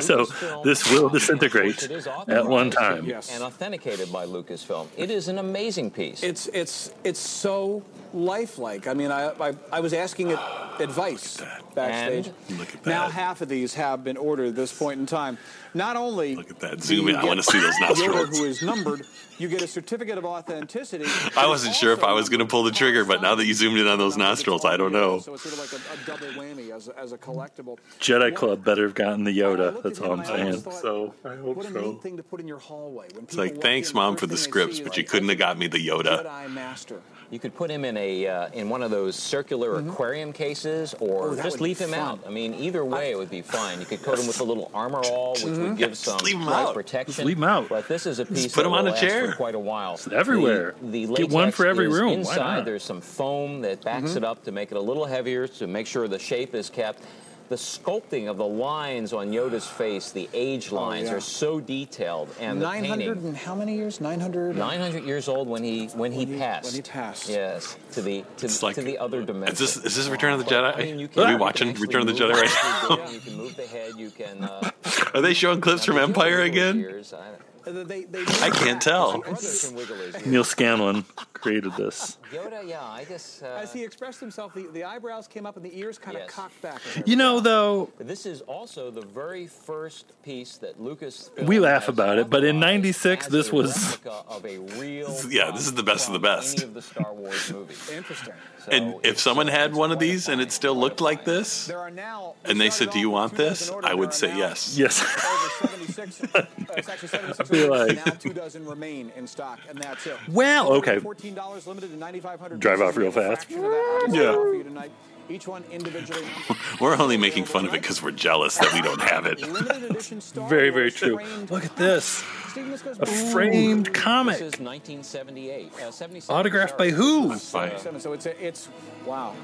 So this will disintegrate at one time. Yes. And authenticated by Lucasfilm. It is an amazing piece. It's so lifelike. I mean, I was asking it advice backstage. Now half of these have been ordered at this point in time. Not only look at that zoom in. I want to see those nostrils. Yoda who is numbered, you get a certificate of authenticity. I wasn't sure if I was going to pull the trigger, but now that you zoomed in on those nostrils, I don't know. So it's sort of like a double whammy as a collectible. Jedi Club better have gotten the Yoda. That's all I'm saying. So I hope so. It's like, thanks, Mom, for the scripts, but you couldn't have got me the Yoda. Jedi Master. You could put him in a in one of those circular aquarium cases, or just leave him out. I mean, either way, it would be fine. You could coat him with a little armor all, which would give some protection. Just leave him out. But this is a piece that will last for quite a while. It's everywhere. The latex. Get one for every room. Inside, why not? There's some foam that backs it up to make it a little heavier, to make sure the shape is kept. The sculpting of the lines on Yoda's face, the age lines, are so detailed, and the painting. 900 and how many years? 900 years old when he passed. Yes, to the other dimension. Is this Return of the Jedi? I mean, are we watching Return of the Jedi right now? You can move the head. You can. Are they showing clips from Empire again? Years, I can't tell. Neil Scanlon created this. Yoda, I guess. As he expressed himself, the eyebrows came up and the ears kind of cocked back. You know, though. This is also the very first piece that Lucas. We laugh about it, but in '96, this was. This is the best of the best. Of the Star Wars movies. Interesting. And if someone had one of these and it still looked like this, and they said, "Do you want this?" I would say yes. Yes. Now 2 dozen remain in stock, and that's it. Well, okay. $14 limited to $9,500. Drive off real fast. Yeah. Each one individually. We're only making fun of it because we're jealous that we don't have it. Very, very true. Look at this. A framed comic. This is 1978. Autographed by who? So it's wow.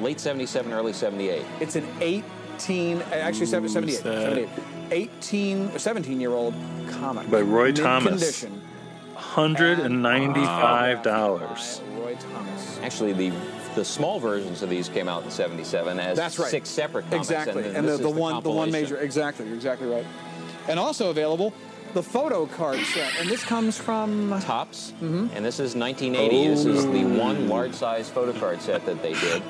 Late 77, early 78. It's an 17-year-old comic by Roy Thomas. $195. Roy Thomas. Actually, the small versions of these came out in 77 as six separate comics. Exactly, and the one major. Exactly, you're exactly right. And also available, the photo card set, and this comes from Topps, and this is 1980. This is the one large-size photo card set that they did.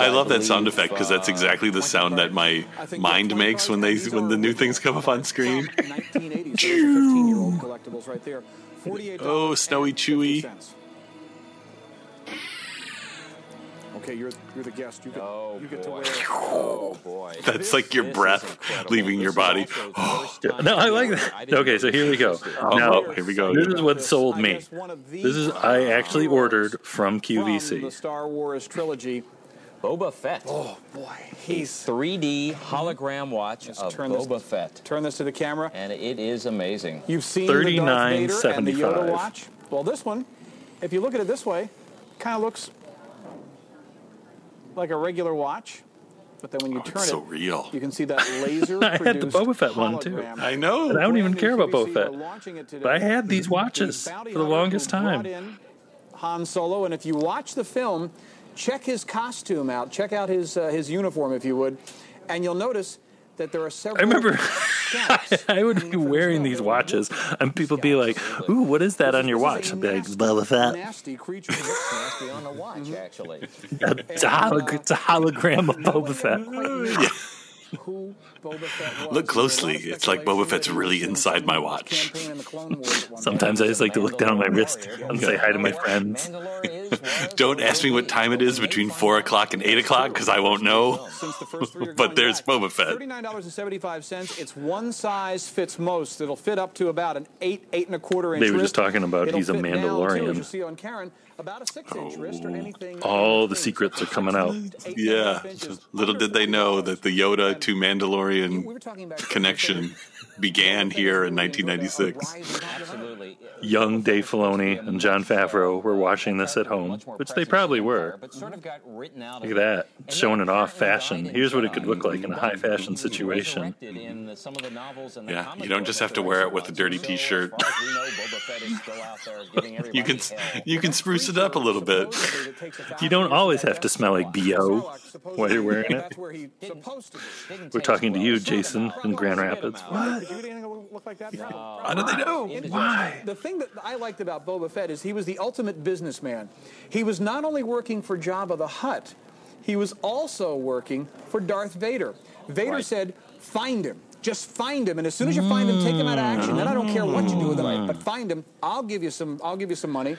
I love that sound effect because that's exactly the sound that my mind makes when the new things come up on screen. 1980s, 15-year-old collectibles right there. Snowy Chewy. Okay, you're the guest. You get to wear it. Oh, boy. That's like your breath leaving your body. No, I like that. Okay, so here we go. Here we go. This is what sold me. This is I actually ordered from QVC. From the Star Wars trilogy. Boba Fett. Oh, boy. He's 3D hologram watch of Boba Fett. Turn this to the camera. And it is amazing. You've seen the Darth Vader and the Yoda watch. Well, this one, if you look at it this way, kind of looks like a regular watch, but then when you turn it, real. You can see that laser. I had the Boba Fett one too. I know. And I don't even care about Boba Fett, but I had these watches for the longest time. Han Solo, and if you watch the film, Check his costume out. Check out his uniform, if you would, and you'll notice that there are several. I remember I would be wearing these watches, and people be like, "Ooh, what is that on your watch?" I'd be like, "Boba Fett." Nasty creature looks nasty on the watch, actually. It's a hologram of Boba Fett. Who Boba Fett was. Look closely. It's like Boba Fett's really inside my watch. Sometimes I just like to look down at my wrist and say hi to my friends. Don't ask me what time it is between 4 o'clock and 8 o'clock because I won't know. But there's Boba Fett. $39.75. It's one size fits most. It'll fit up to about an 8 and a quarter inch. They were just talking about he's a Mandalorian. About a 6-inch wrist or anything. All the secrets are coming out. Yeah. Little did they know that the Yoda to Mandalorian connection began here in 1996. Absolutely. Young Dave Filoni and Jon Favreau were watching this at home, which they probably were. Look at that, showing it off fashion. Here's what it could look like in a high fashion situation. Yeah, you don't just have to wear it with a dirty T-shirt. You can spruce it up a little bit. You don't always have to smell like B.O. while you're wearing it. We're talking to you, Jason, in Grand Rapids. What? How do they know? Why? The thing that I liked about Boba Fett is he was the ultimate businessman. He was not only working for Jabba the Hutt, he was also working for Darth Vader. Vader said, "Find him. Just find him, and as soon as you find him, take him out of action. Then I don't care what you do with him, but find him. I'll give you some money."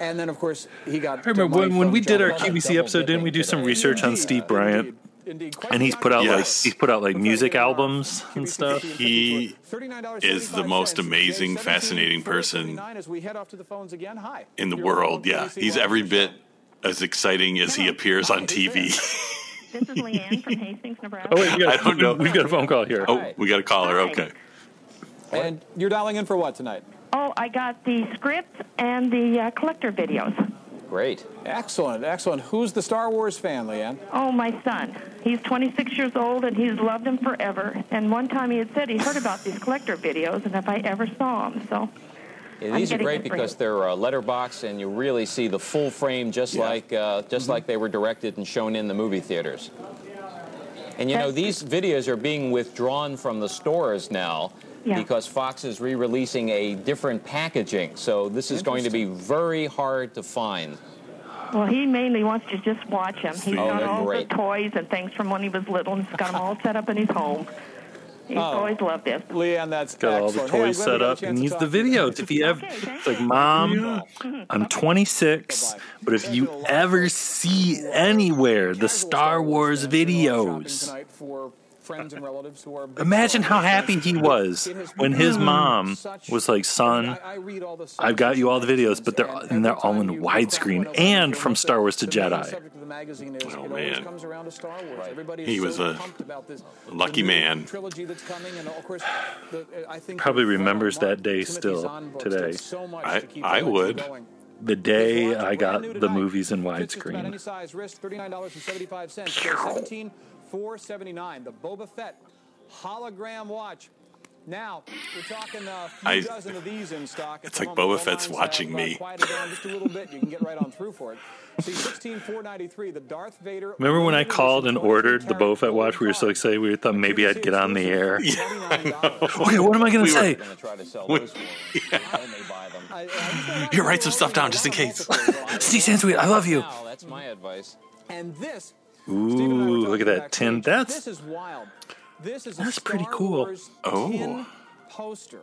And then, of course, he got. I remember when we did our QVC episode, didn't we do some research on Steve Bryant? Indeed, and he's put out like music albums and stuff. He is the most amazing, fascinating person in the world. Yeah, he's every bit as exciting as he appears on TV. This is Leanne from Hastings, Nebraska. Oh, wait, I don't know. We've got a phone call here. Oh, we got a caller. Okay. And you're dialing in for what tonight? Oh, I got the script and the collector videos. Great. Excellent, excellent. Who's the Star Wars fan, Leanne? Oh, my son. He's 26 years old, and he's loved them forever. And one time he had said he heard about these collector videos, and if I ever saw them, so... Yeah, these are great because they're letterbox, and you really see the full frame, like they were directed and shown in the movie theaters. And you know, these videos are being withdrawn from the stores now because Fox is re-releasing a different packaging. So this is going to be very hard to find. Well, he mainly wants to just watch them. He's got all the toys and things from when he was little, and he's got them all set up in his home. He's always loved it. Leanne, that's got excellent. All the toys set up and needs the videos. If you ever, it's like, Mom, I'm 26, but if you ever see anywhere the Star Wars videos, imagine how happy he was when his mom was like, "Son, I've got you all the videos, but they're all in widescreen and from Star Wars to Jedi." Oh, man. He was a lucky man. Probably remembers that day still today. I would. The day I got the movies in widescreen. $39.75. $17,479. The Boba Fett hologram watch. Now, we're talking a few dozen of these in stock. It's like Boba Fett's watching me. Just a little bit. You can get right on through for it. See, $16,493, the Darth Vader. Remember when I called and ordered the Boba Fett watch? We were so excited. We thought maybe I'd get on the air. Yeah, okay, what am I going to say? Here, write some stuff down just in case. Steve Sansweet, I love you. That's my advice. And this. Ooh, look at that tin. This is wild. That's pretty cool. Oh. Poster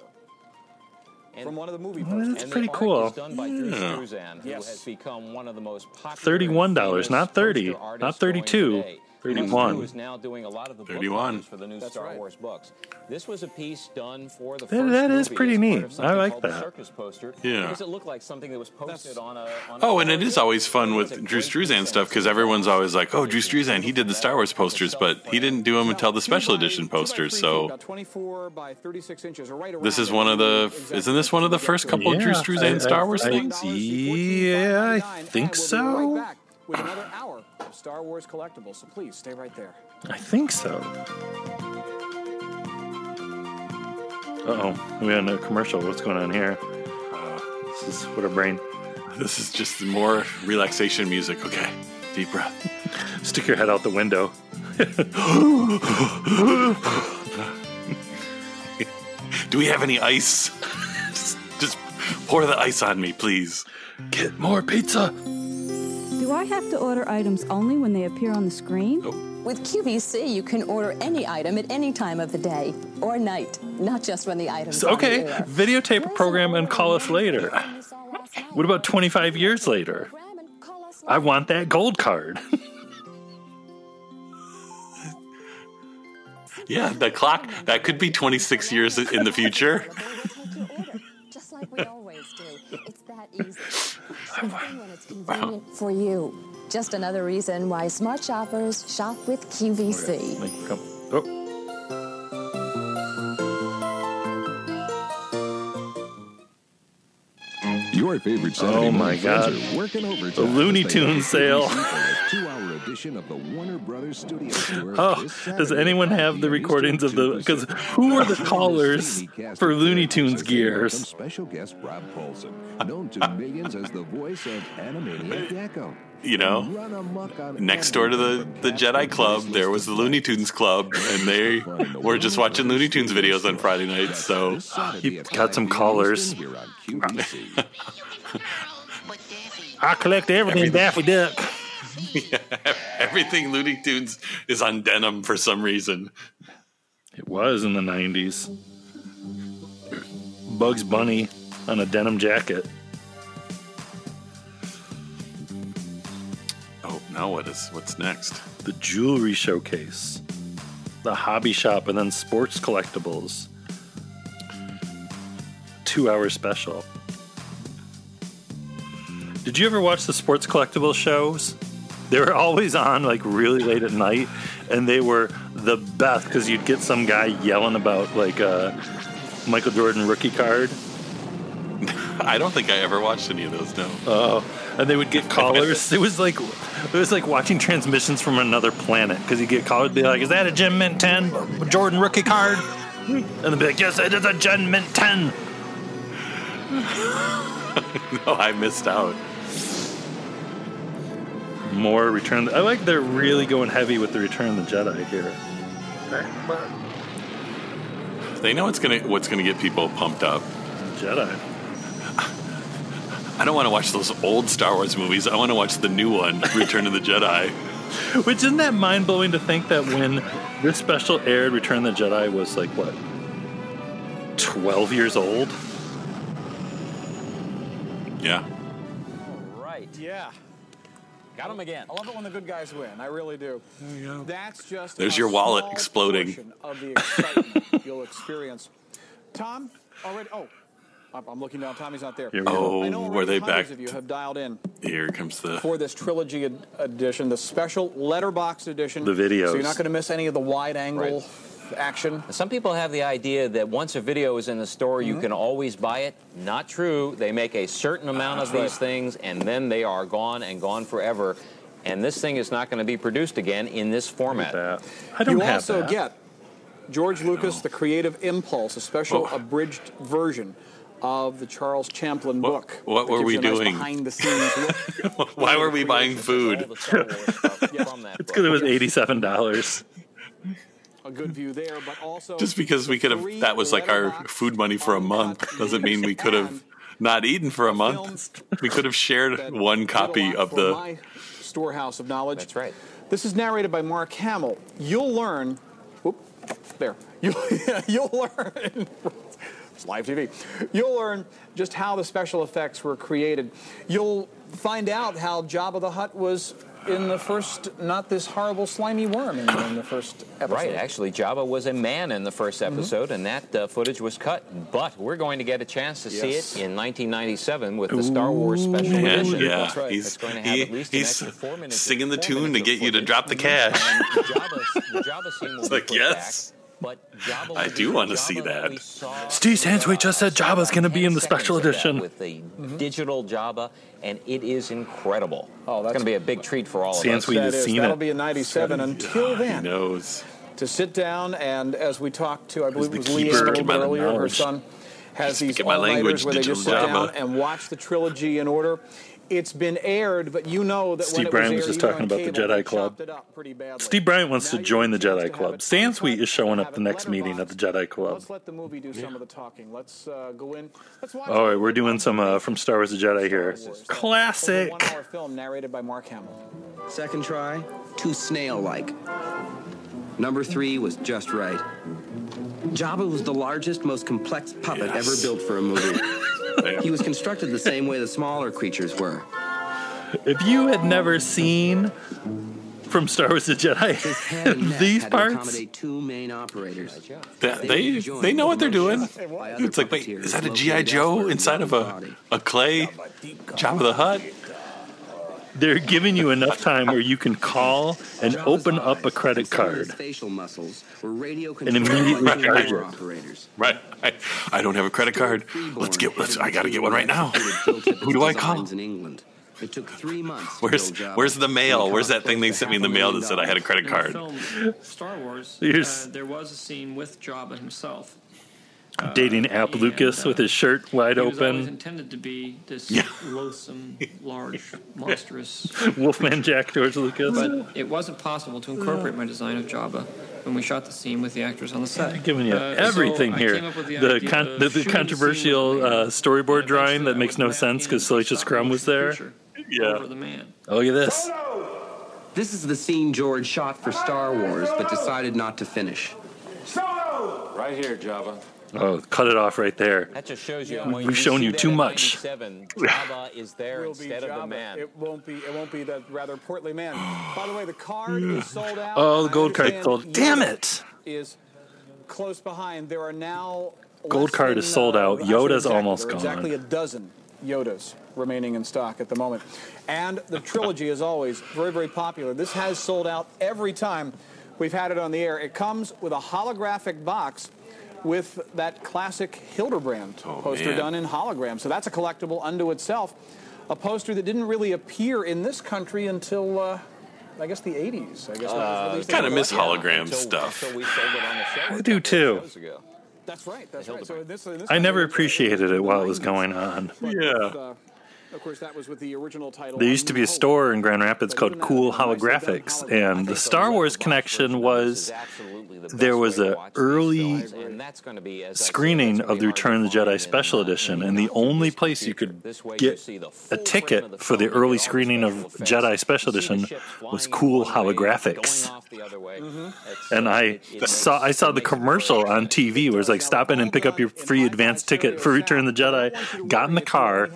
from one of the movie posters. That's pretty cool. Done by Drew Struzan, who has become one of the most popular $31, not 30, not 32. 31. Who is now doing a lot of the book for the new Star Wars books. This was a piece done for the first. That is pretty neat. I like that. Circus poster. Yeah. Because it looked like something that was posted on a and it is always fun with Drew Struzan stuff because everyone's always like, "Oh, Drew Struzan, he did the Star Wars posters, but he didn't do them until the special edition posters." So this is one of the. Isn't this one of the first couple Drew Struzan Star Wars things? Yeah, I think so. With another hour of Star Wars collectibles, so please stay right there. I think so. Uh-oh, we had a commercial. What's going on here? This is what a brain. This is just more relaxation music. Okay. Deep breath. Stick your head out the window. Do we have any ice? Just pour the ice on me, please. Get more pizza. Do I have to order items only when they appear on the screen? Oh. With QVC, you can order any item at any time of the day or night, not just when the item's on the air. Okay, videotape a program and call us later. What about 25 years later? I want that gold card. Yeah, the clock, that could be 26 years in the future. Just like we always do. It's that easy. Wow. For you. Just another reason why smart shoppers shop with QVC. Right. Oh. Your favorite Saturday morning friends are working overtime. The Looney Tunes sale. Of the Warner Brothers Studio Tour. Oh, does anyone have the recordings of the? Because who are the callers for Looney Tunes gears? Special guest Rob Paulson, known to millions as the voice of Animaniac Echo. You know, next door to the Jedi Club, there was the Looney Tunes Club, and they were just watching Looney Tunes videos on Friday nights. So you got some callers. I collect everything Daffy Duck. Yeah, everything Looney Tunes is on denim for some reason. It was in the 90s. Bugs Bunny on a denim jacket. Oh, now what's next? The jewelry showcase, the hobby shop, and then sports collectibles. 2-hour special. Did you ever watch the sports collectibles shows? They were always on, like, really late at night, and they were the best because you'd get some guy yelling about, like, a Michael Jordan rookie card. I don't think I ever watched any of those, no. Oh, and they would get callers. It was like watching transmissions from another planet because you'd get callers and be like, is that a Gen Mint 10 Jordan rookie card? And they'd be like, yes, it is a Gen Mint 10. No, I missed out. More Return. I like they're really going heavy with the Return of the Jedi here. They know what's gonna get people pumped up. Jedi. I don't want to watch those old Star Wars movies. I want to watch the new one, Return of the Jedi. Which isn't that mind blowing to think that when this special aired, Return of the Jedi was like what, 12 years old? Yeah. All right. Yeah. Got him again. I love it when the good guys win. I really do. Yeah. That's just there's your wallet exploding. Of the excitement you'll experience. Tom, already. Oh, I'm looking down. Tommy's not there. Oh, I know were they back? Of you have dialed in. Here comes the for this trilogy edition, the special letterbox edition. The videos. So you're not going to miss any of the wide angle action. Some people have the idea that once a video is in the store, you can always buy it. Not true. They make a certain amount of these things, and then they are gone and gone forever. And this thing is not going to be produced again in this format. I don't you have also that. Get George Lucas, The Creative Impulse, a special abridged version of the Charles Champlin book. What were we doing? Behind the scenes look. Why were we buying food? It's because it was $87. A good view there, but also just because we could have that was like our food money for a month doesn't mean we could have not eaten for a month. We could have shared one copy of the storehouse of knowledge. That's right. This is narrated by Mark Hamill. You'll learn. You'll learn. It's live TV. You'll learn just how the special effects were created. You'll find out how Jabba the Hutt was. In the first, not this horrible slimy worm in the first episode. Right, actually, Jabba was a man in the first episode, and that footage was cut. But we're going to get a chance to see it in 1997 with the Star Wars Special Edition. Yeah, that's right. He's, going to have at least an extra 4 minutes singing the tune to get you to drop the cash. The Jabba scene will be like, yes. Back. But I do want to see that. Steve Sansweet just said Jabba's going to be in the special edition. With the digital Jabba, and it is incredible. Oh, that's going to be a big treat for all of us. Sansweet has seen it. That'll be in 97. Until then, to sit down and as we talked to, I believe it was Leah earlier, her son has these all-nighters where they just sit down and watch the trilogy in order. It's been aired, but you know that Steve Bryant was just talking about the Jedi Club. Steve Bryant wants to join the Jedi Club. Sansweet is showing up the next meeting at the Jedi Club. Let's let the movie do some of the talking. Let's go in. All right, we're doing some from Star Wars: The Jedi here. Classic. One-hour film narrated by Mark Hamill. Second try, too snail-like. Number 3 was just right. Jabba was the largest, most complex puppet ever built for a movie. He was constructed the same way the smaller creatures were. If you had never seen From Star Wars: The Jedi, these parts, two main operators. They know what they're doing. It's like, wait, is that a G.I. Joe inside of a clay Jabba the Hutt? They're giving you enough time where you can call and open up a credit card. And immediately charge it. Right. I don't have a credit card. I got to get one right now. Who do I call? It took 3 months. Where's the mail? Where's that thing they sent me in the mail that said I had a credit card? In the film Star Wars, there was a scene with Jabba himself. Dating App Lucas with his shirt wide open. He was intended to be this loathsome, large, monstrous... Wolfman Jack George Lucas. But it wasn't possible to incorporate my design of Jabba when we shot the scene with the actors on the set. I'm giving you everything here. The controversial storyboard drawing that makes no sense because Salacious Crumb was there. Over the man. Oh, look at this. This is the scene George shot for Star Wars but decided not to finish. Solo! Right here, Jabba. Oh, cut it off right there. That just shows you. Well, we've shown you too much. Jabba is there instead of the man. It won't be the rather portly man. By the way, the card is sold out. Oh, the gold card sold. Damn it! Is close behind. There are now gold card is sold out. Yoda's almost gone. Exactly a dozen Yodas remaining in stock at the moment, and the trilogy is always very, very popular. This has sold out every time we've had it on the air. It comes with a holographic box. With that classic Hildebrand poster done in hologram. So that's a collectible unto itself. A poster that didn't really appear in this country until, I guess, the 80s. I guess kind of miss hologram stuff. I do, too. That's right. That's right. So this I never appreciated it while it was going on. Yeah. Of course, that was with the original title. There used to be a store in Grand Rapids called Cool Holographics, and the Star Wars connection was there was an early screening of the Return of the Jedi Special Edition, and the only place you could get a ticket for the early screening of Jedi Special Edition was Cool Holographics. And I saw the commercial on TV where it's like, stop in and pick up your free advance ticket for Return of the Jedi, got in the car,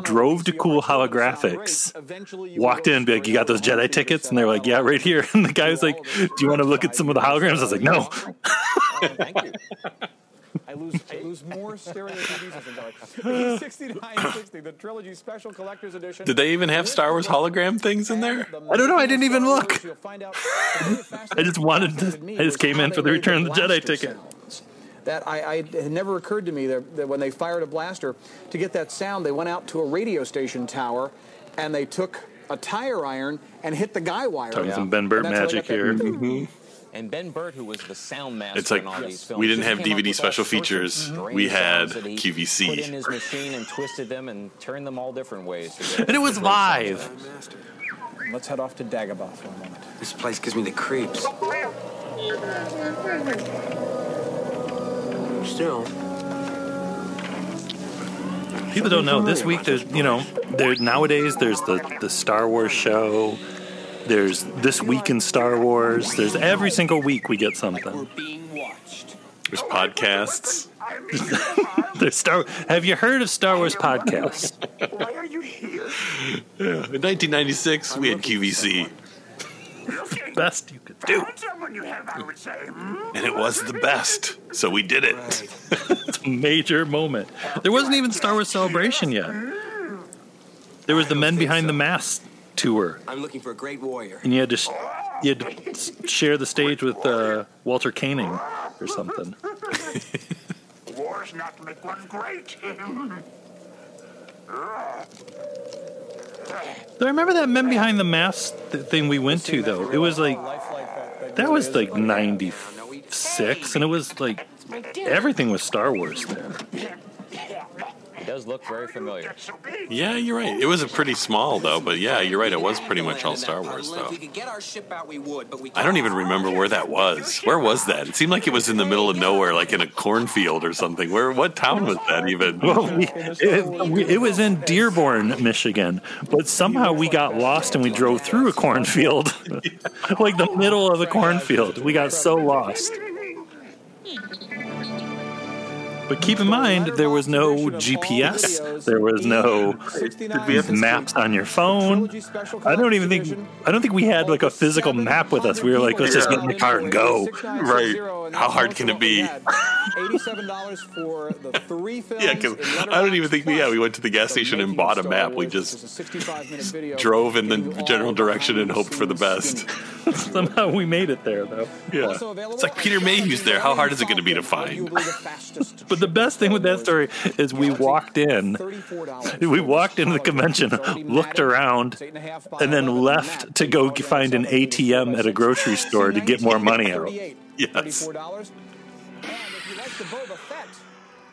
drove to Cool Holographics, walked in and be like, you got those Jedi tickets? And they're like, yeah, right here. And the guy was like, do you want to look at some of the holograms? I was like, no. Thank you. I lose more stereo TVs. 69.60, the trilogy special collector's edition. Did they even have Star Wars hologram things in there? I don't know. I didn't even look. I just came in for the Return of the Jedi ticket. That it never occurred to me that when they fired a blaster to get that sound, they went out to a radio station tower and they took a tire iron and hit the guy wire. Talking some Ben Burt magic here. And Ben Burt, who was the sound master in all these films. We didn't have DVD special features. We had QVC. Put in his machine and twisted them and turned them all different ways. And it was live. Let's head off to Dagobah for a moment. This place gives me the creeps. Still. People don't know. This week, there's, nowadays there's the Star Wars show. There's This Week in Star Wars. There's every single week we get something. There's podcasts. There's Have you heard of Star Wars podcasts? Why are you here? In 1996, we had QVC. The best you could do. And it was the best, so we did it. It's a major moment. There wasn't even Star Wars Celebration yet. There was the Men Behind the Mask tour. I'm looking for a great warrior. And you had to share the stage with Walter Koenig or something. War's not make one great. I remember that Men Behind the Mask thing we went to, though. It was like, that was like 96, and it was like, everything was Star Wars there. does look very familiar. Yeah, you're right. It was a pretty small, though, but yeah, you're right. It was pretty much all Star Wars, though. I don't even remember where that was. Where was that? It seemed like it was in the middle of nowhere, like in a cornfield or something. Where? What town was that even? Well, it was in Dearborn, Michigan, but somehow we got lost and we drove through a cornfield, like the middle of a cornfield. We got so lost. But keep in mind, there was no GPS. There was no maps on your phone. I don't think we had like a physical map with us. We were like, let's just get in the car and go. Right. How hard can it be? $87 for the three films. Yeah, because I don't even think we went to the gas station and bought a map. We just drove in the general direction and hoped for the best. Somehow we made it there, though. Yeah. It's like Peter Mayhew's there. How hard is it going to be to find? But the best thing with that story is we walked into the convention, looked around, and then left to go find an ATM at a grocery store to get more money out. Yes.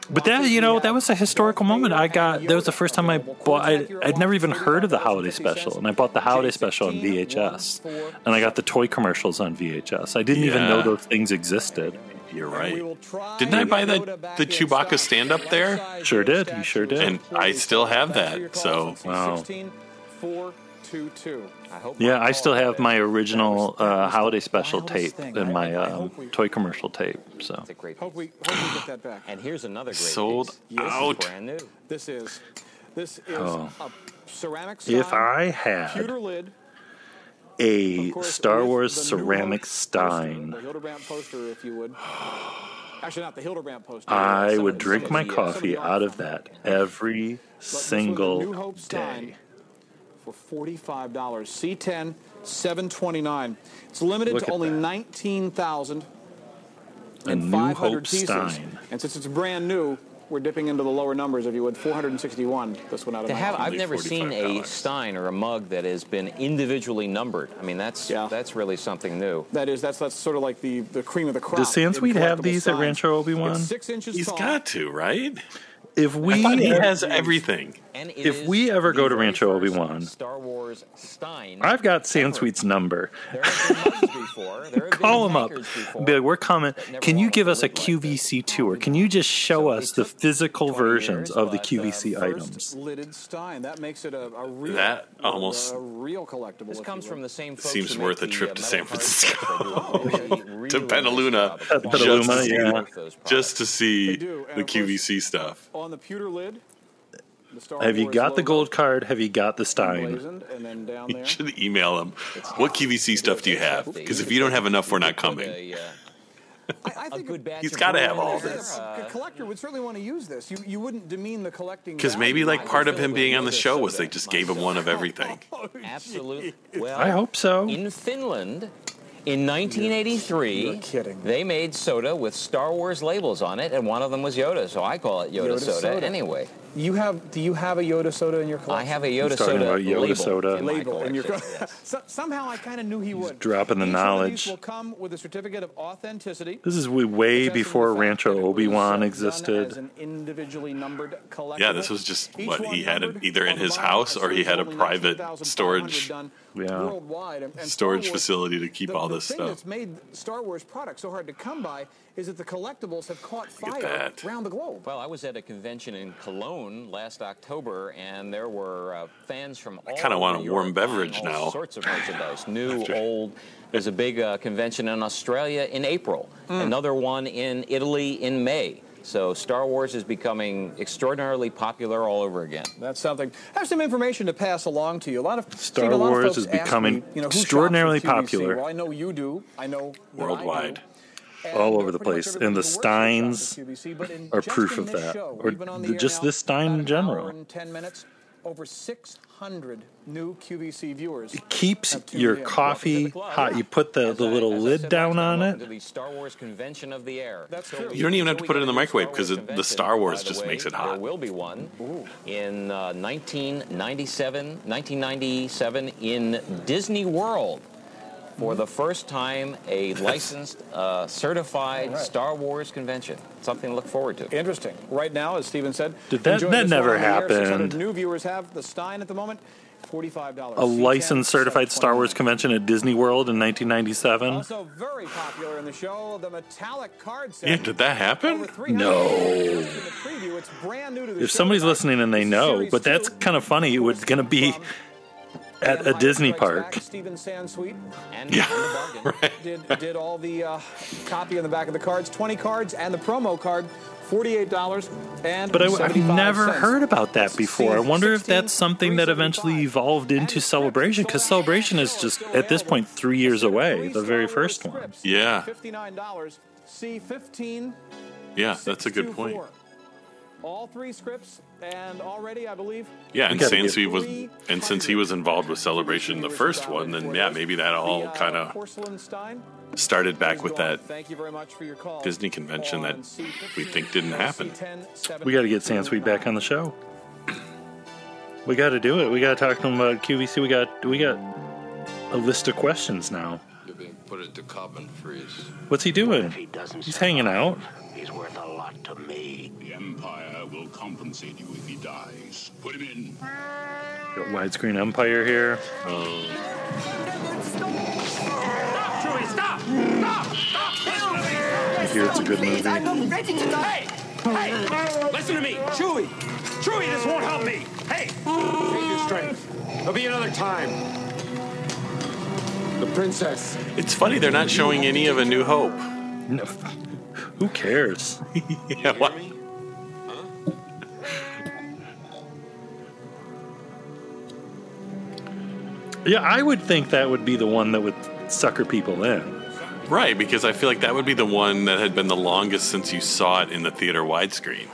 But that was a historical moment. That was the first time I bought. I'd never even heard of the holiday special, and I bought the holiday special on VHS, and I got the toy commercials on VHS. I didn't even know those things existed. You're right. Didn't I buy the Chewbacca stand-up there? Sure did. You sure did. And I still have that. So wow. Yeah, I still have my original holiday special tape and my toy commercial tape. So and here's another great sold out. This is a ceramic. If I had a Star Wars ceramic stein, I would drink my coffee out of that every single day. For $45, C10, $729. It's limited to only 19,500 pieces. And since it's brand new, we're dipping into the lower numbers. If you would, 461. This one out of I've never seen a stein or a mug that has been individually numbered. I mean, that's really something new. That is, that's sort of like the cream of the crop. Does Sansweet have these steins at Rancho Obi-Wan? It's 6 inches tall. He's got to, right? He has everything. If we ever go to Rancho Obi-Wan, Star Wars stein, I've got Sansweet's number. Call him up. We're coming. Can you give us a QVC tour? Can you just show us the physical versions of the QVC items? That almost seems worth a trip to San Francisco, to Petaluma, just to see the QVC stuff. On the pewter lid. Have you got the gold card? Have you got the stein? You should email them. What QVC stuff do you have? Because if you don't have enough, we're not coming. He's got to have all this. A collector would certainly want to use this. You wouldn't demean the collecting. Because maybe like part of him being on the show was they just gave him one of everything. Absolutely. Well, I hope so. In Finland, in 1983, they made soda with Star Wars labels on it, and one of them was Yoda, so I call it Yoda soda anyway. Do you have a Yoda soda in your collection? I have a Yoda soda label in your collection. Somehow I kind of knew he would. Dropping the knowledge. These will come with a certificate of authenticity. This is way before Rancho Obi-Wan existed. Yeah, this was just what he had either in his house or he had a private storage facility to keep all this stuff. The thing that's made Star Wars products so hard to come by is that the collectibles have caught fire around the globe. Well, I was at a convention in Cologne last October, and there were fans from all over Europe. I kind of want a warm beverage now. All sorts of merchandise, new, old. There's a big convention in Australia in April, another one in Italy in May. So Star Wars is becoming extraordinarily popular all over again. That's something. I have some information to pass along to you. Star Wars is becoming extraordinarily popular. Well, I know you do. I know worldwide. All over the place. And the steins are proof of that. Or just this stein in general. Over 600 new QVC viewers. It keeps your coffee hot. You put the little lid down on it. You don't even have to put it in the microwave because the Star Wars just makes it hot. There will be one in 1997 in Disney World. for the first time a licensed, certified Star Wars convention. Something to look forward to. Interesting. Right now, as Steven said, that never happened. New viewers have the Stein at the moment. $45. A licensed, certified Star Wars convention at Disney World in 1997. Also very popular in the show, the metallic card set. Yeah, did that happen? No. If somebody's listening and they know, but that's kind of funny. It's going to be at a Disney park. Steven Sansweet and did all the copy on the back of the cards, 20 cards, and the promo card. $48 and But I've never heard about that before. I wonder if that's something that eventually evolved into Celebration, because Celebration is just, at this point, 3 years away, the very first one. Yeah. Yeah, that's a good point. All three scripts, and already, I believe... Yeah, and since he was involved with Celebration, the first one, then, yeah, maybe that all kind of started back with that Disney convention that we think didn't happen. We got to get Sansweet back on the show. We got to do it. We got to talk to him about QVC. We got a list of questions now. You're being put into carbon freeze. What's he doing? He's hanging out. He's worth a lot to me. The Empire will compensate you if he dies. Put him in. Got widescreen Empire here. Stop! Stop! Stop! I hear it's a good movie. I'm ready to die. Hey! Listen to me! Chewie! Chewie, this won't help me! Hey! Save your strength. There'll be another time. The princess. It's funny, they're not showing any of A New Hope. No. Who cares? Yeah, what? Huh? Yeah, I would think that would be the one that would sucker people in. Right, because I feel like that would be the one that had been the longest since you saw it in the theater widescreen.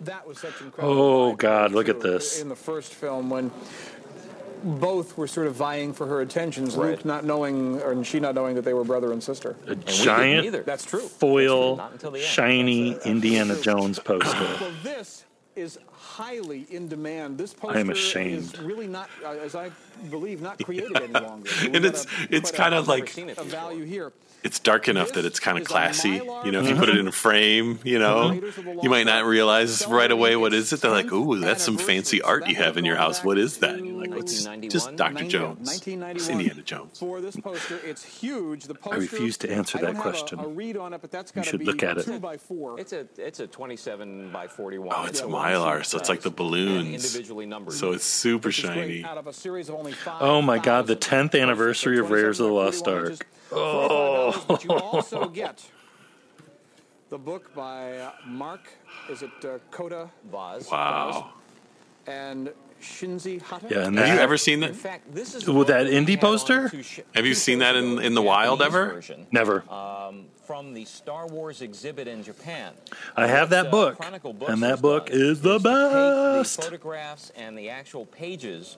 That was such incredible. Oh, God, look at this. In the first film, when both were sort of vying for her attentions, Luke not knowing, or she not knowing that they were brother and sister. A giant foil, shiny Indiana Jones poster. Well, this is highly in demand. This poster is really not, as I believe, not created any longer. And it's kind of like a value here. It's dark enough that it's kind of classy. You know, if you put it in a frame, you know, you might not realize right away what is it. They're like, ooh, that's some fancy art you have in your house. What is that? And you're like, what's just Dr. Jones? It's Indiana Jones. I refuse to answer that question. You should look at it. It's a 27 by 41. Oh, it's Mylar, so it's like the balloons. So it's super shiny. Oh, my God, the 10th anniversary of Raiders of the Lost Ark. Oh. But you also get the book by Mark, Kota Vaz? Wow. And Shinzi Hata. Yeah, and have you ever seen that? In fact, this is that indie poster? Have you seen that in the wild ever? Version. Never. From the Star Wars exhibit in Japan. I have that book, and that book is the best. The photographs and the actual pages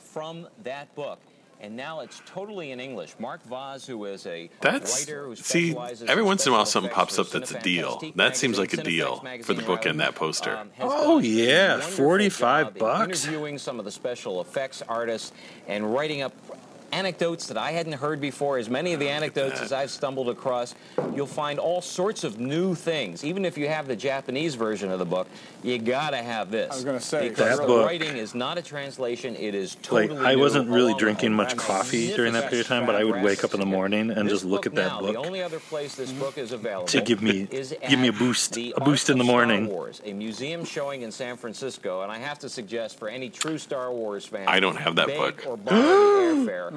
from that book. And now it's totally in English. Mark Vaz, who is a writer who specializes... See, every once in a while something pops up that's a deal. That seems like a deal for the book and that poster. Oh, yeah, $45. Interviewing some of the special effects artists and writing up anecdotes that I hadn't heard before. As many of the anecdotes as I've stumbled across, you'll find all sorts of new things. Even if you have the Japanese version of the book, you gotta have this. I was gonna say because that book, writing is not a translation; it is totally. Like, I wasn't really drinking much coffee during that period of time, but I would wake up in the morning and just look at that book. The only other place this book is available to give me a boost in the morning. Star Wars, a museum showing in San Francisco, and I have to suggest for any true Star Wars fan, I don't have that book.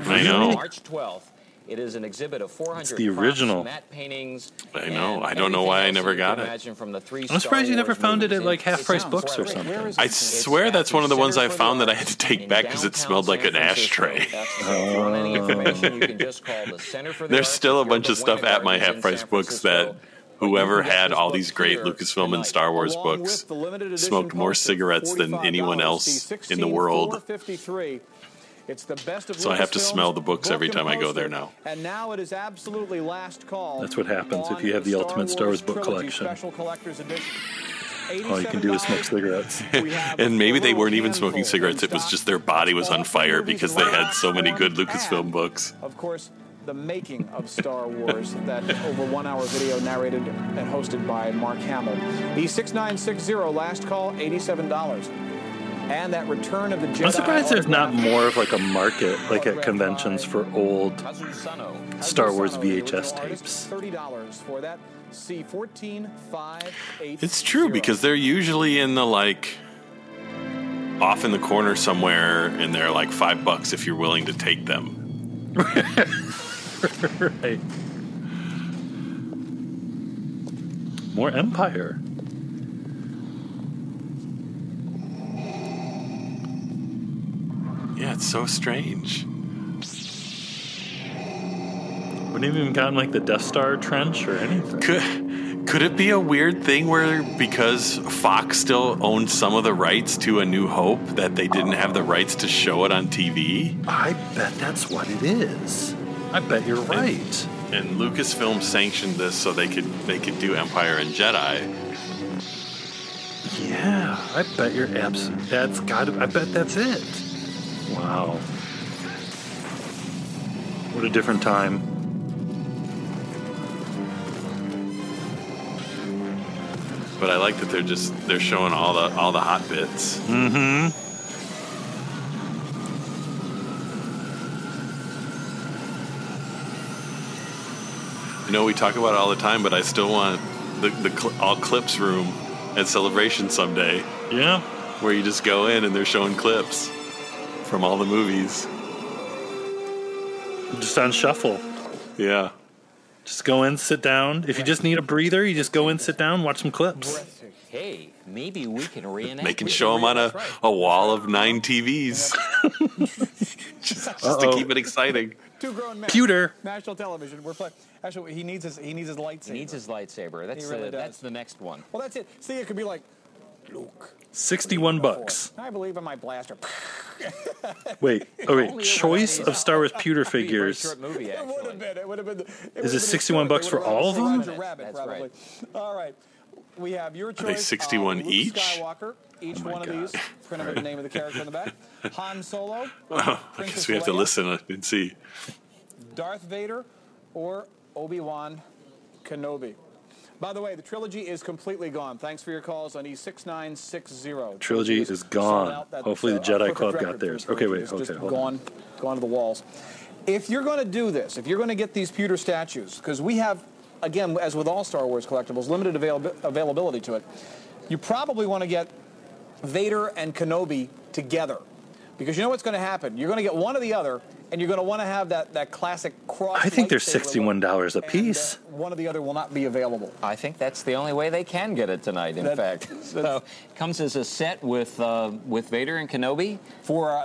I know. March 12th, it is an exhibit of 400 the original matte paintings. I know. I don't know why I never got it. From the I'm surprised you never found it at like Half Price Books or something. I swear that's one of the ones I found that I had to take back because it smelled like an ashtray. There's still a bunch of stuff at my Half Price Books that whoever had all these great Lucasfilm and Star Wars books smoked more cigarettes than anyone else in the world. It's the best of so I have to smell the books every time I go there now. And now it is absolutely last call. That's what happens if you have the Star Ultimate Star Wars book collection. All you can do is smoke cigarettes. And maybe they weren't even smoking cigarettes. It was just their body was on fire because they had so many good Lucasfilm books. Of course, the making of Star Wars, that over 1 hour video narrated and hosted by Mark Hamill. The 6960 last call, $87. And that return of the Jedi. I'm surprised there's not more of like a market, like at conventions, for old Star Wars VHS tapes. $30 for that. C14580. It's true, because they're usually in the like off in the corner somewhere, and they're like $5 if you're willing to take them. Right. More Empire. Yeah, it's so strange. Wouldn't have even gotten like the Death Star trench or anything. Could it be a weird thing where, because Fox still owns some of the rights to A New Hope, that they didn't have the rights to show it on TV? I bet that's what it is. I bet you're right. And Lucasfilm sanctioned this so they could do Empire and Jedi. Yeah, I bet you're absolutely. I bet that's it. Wow. What a different time. But I like that they're showing all the hot bits. Mm-hmm. You know, we talk about it all the time, but I still want the all clips room at Celebration someday. Yeah. Where you just go in and they're showing clips from all the movies. Just on shuffle. Yeah. Just go in, sit down. If you just need a breather, you just go in, sit down, watch some clips. Hey, maybe we can reenact. They can show them on a wall of 9 TVs. just to keep it exciting. Two grown men. Pewter. National television. We're playing. Actually, he needs his lightsaber. He needs his lightsaber. That's the next one. Well, that's it. See, it could be like, Luke. $61. I believe in my blaster. wait. Choice of Star Wars pewter figures. Is it $61 for all of them? That's right. All right. We have your choice. Are they 61 each? Skywalker. Each one of these. Printed with the name of the character in the back. Han Solo. I guess we have to listen and see. Darth Vader or Obi-Wan Kenobi. By the way, the trilogy is completely gone. Thanks for your calls on E6960. Trilogy is gone. Hopefully the Jedi Club got theirs. Okay, wait. Okay, hold on. Gone to the walls. If you're going to do this, if you're going to get these pewter statues, because we have, again, as with all Star Wars collectibles, limited availability to it, you probably want to get Vader and Kenobi together. Because you know what's going to happen. You're going to get one or the other, and you're going to want to have that classic cross. I think they're $61 a piece. One or the other will not be available. I think that's the only way they can get it tonight, in fact. So it comes as a set with Vader and Kenobi.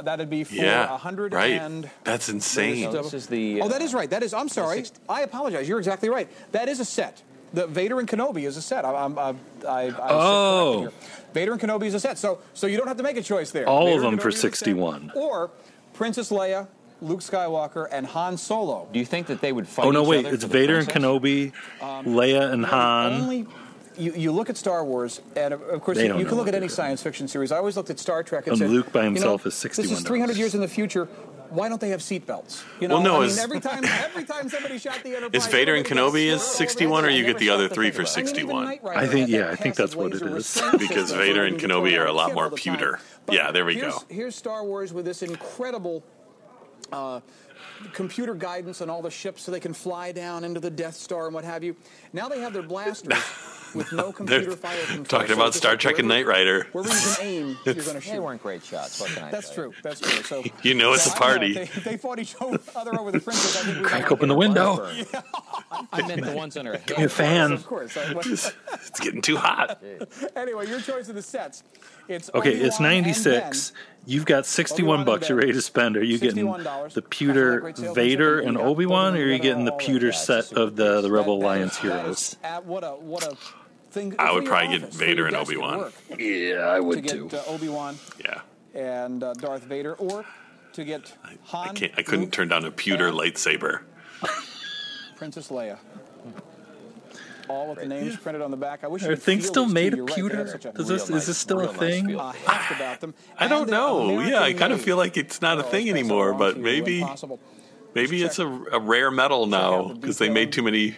That'd be 100 and... That's insane. So this is the... that is right. That is... I'm sorry. I apologize. You're exactly right. That is a set. The Vader and Kenobi is a set. I was corrected here. Vader and Kenobi is a set. So you don't have to make a choice there. All Vader of them for $61. Or Princess Leia, Luke Skywalker, and Han Solo. Do you think that they would fight? Oh no, wait! It's Vader and Kenobi, Leia and Han. Only you look at Star Wars, and of course you can look at any science fiction series. I always looked at Star Trek and said, Luke by himself is $61. This is 300 years in the future. Why don't they have seatbelts? Every time somebody shot the Enterprise... Is Vader and Kenobi is 61, or you get the other three for 61? I think that's what it is. Because Vader and Kenobi are a lot more pewter. Yeah, there we go. Here's Star Wars with this incredible computer guidance on all the ships so they can fly down into the Death Star and what have you. Now they have their blasters with no computer fire control. Talking about Star Trek and Knight Rider. Wherever you can aim, you're going to shoot. They weren't great shots. What can I tell you? That's true. So, you know it's a party. They fought each other over the princess. Crack open the window. Yeah. I meant the ones under a hill. Give me a fan. Of course. It's getting too hot. Anyway, your choice of the sets. It's 96. You've got $61 you're ready to spend. Are you getting the pewter Vader and Obi-Wan, or are you getting the pewter set of the Rebel Alliance heroes? What a thing. I would probably get Vader and Obi-Wan. Yeah, I would too. To get Obi-Wan and Darth Vader, or to get Han. I couldn't turn down a pewter lightsaber. Princess Leia. All with the names printed on the back. I wish. Are things still made of pewter? Is this still a thing? I don't know. I kind of feel like it's not a thing anymore, but maybe. Maybe it's a rare metal now because they made too many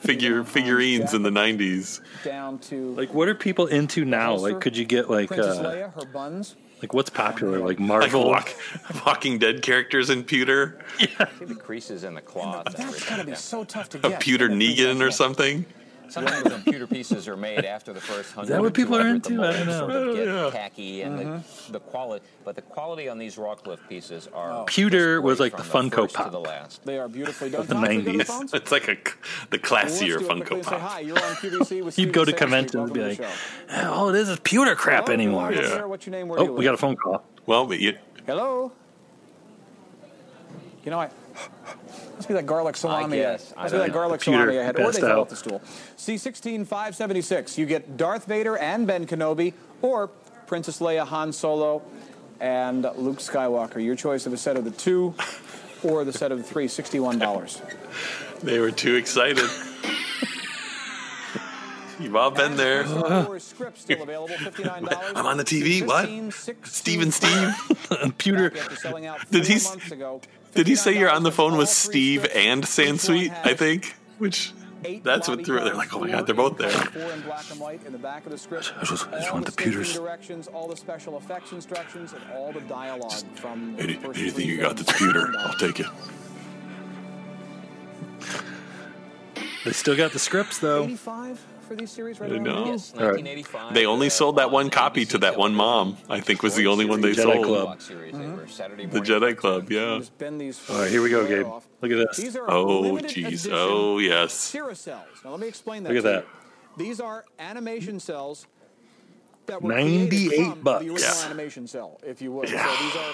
figurines in the 90s. Down to like, what are people into now? Like, could you get like Leia, her buns? Like, what's popular? Like Marvel, like Walking Dead characters in pewter. Yeah, the creases in the cloth. That's gotta be so tough to get. A pewter Negan or something. Sometimes the pewter pieces are made after the first 100. Is that what people are into? I don't know. Sort of get tacky and the quality, but the quality on these Rawcliffe pieces are pewter was like the Funko Pop. The last. They are beautifully done. The 90s. It's like the classier Funko Pop. Say, hi, you're on QVC with You'd go to conventions and be like, "Oh, this is pewter crap anymore." Yeah. Oh, we got a phone call. Well, but you. Hello. You know, I must be that garlic salami. Yes, must be that garlic salami I had. Or they fell off the stool. C-16-576. You get Darth Vader and Ben Kenobi, or Princess Leia, Han Solo, and Luke Skywalker. Your choice of a set of the two, or the set of the three. $61. They were too excited. You've all been there. Script still available, $59. I'm on the TV. What? Steve and Steve. Pewter. Did he say you're on the phone with Steve and Sansweet? I think. Which. That's what threw it. They're like, oh my God, they're both there. I just want the pewters. Anything you got that's pewter, I'll take it. They still got the scripts though. 85 for these series right now. Yes, 1985. They only sold that one copy to that one mom. I think was the only one they sold. Jedi Club. The Jedi Club, yeah. All right, here we go, Gabe. Look at this. Oh, jeez. Oh, yes. Now let me explain that. Look at that. These are animation cells that were $98. The original animation cell, if you would. Yeah. So these are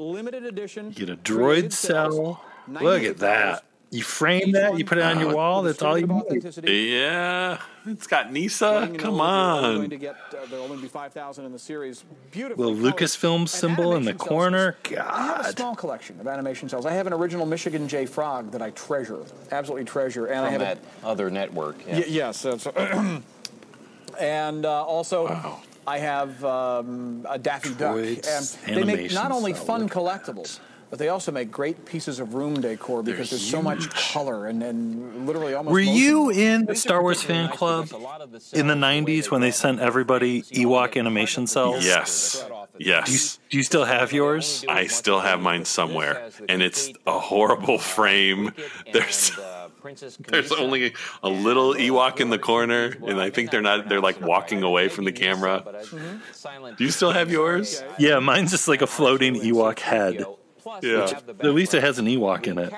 limited edition. You get a droid cell. Look at that. You frame that, you put it on your wall, that's all you need. Yeah. It's got Nisa. Come on. There'll only be 5,000 in the series. Beautiful. Little Lucasfilm symbol in the corner. God. I have a small collection of animation cells. I have an original Michigan J. Frog that I treasure, absolutely treasure. And I have that other network. Yes. And also... Wow. I have a Daffy Duck. And they make not only fun collectibles, but they also make great pieces of room decor because there's so much color and literally almost... Were you in the Star Wars fan club in the 90s when they sent everybody Ewok animation cells? Yes. Yes. Do you still have yours? I still have mine somewhere, and it's a horrible frame. There's only a little Ewok in the corner, and I think they're like walking away from the camera. Do you still have yours? Yeah, mine's just like a floating Ewok head. Yeah. At least it has an Ewok in it.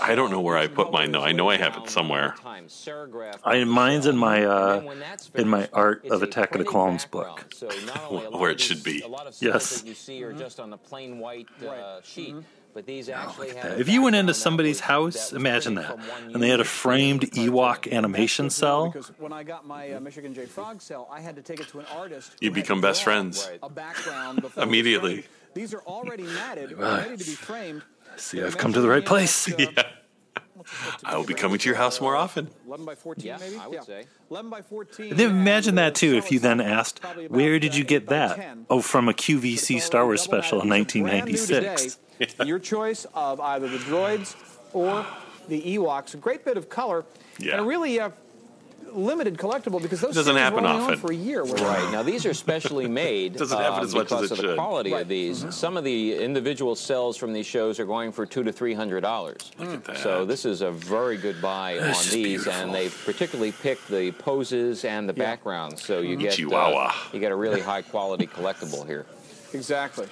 I don't know where I put mine though. I know I have it somewhere. Mine's in my Art of Attack of the Clones book, where it should be. Yes. But these actually if you went into somebody's house, imagine that, and they had a framed Ewok animation cell. Because when I got my Michigan J. Frog cell, I had to take it to an artist. You become best friends immediately. These are already matted, ready to be framed. See, I've come to the right place. Yeah. I will be coming to your house more often. 11 by 14, maybe? I would say. 11 by 14. Then imagine that, too, if you then asked, where did you get that? Oh, from a QVC Star Wars special in 1996. Your choice of either the droids or the Ewoks. A great bit of color. Yeah. And really... limited collectible because those doesn't happen often. For a year, right? Now these are specially made because of the quality of these. Mm-hmm. Some of the individual cells from these shows are going for $200 to $300. Look at that. So this is a very good buy on these, and they've particularly picked the poses and the backgrounds. So you get a really high quality collectible here. Exactly,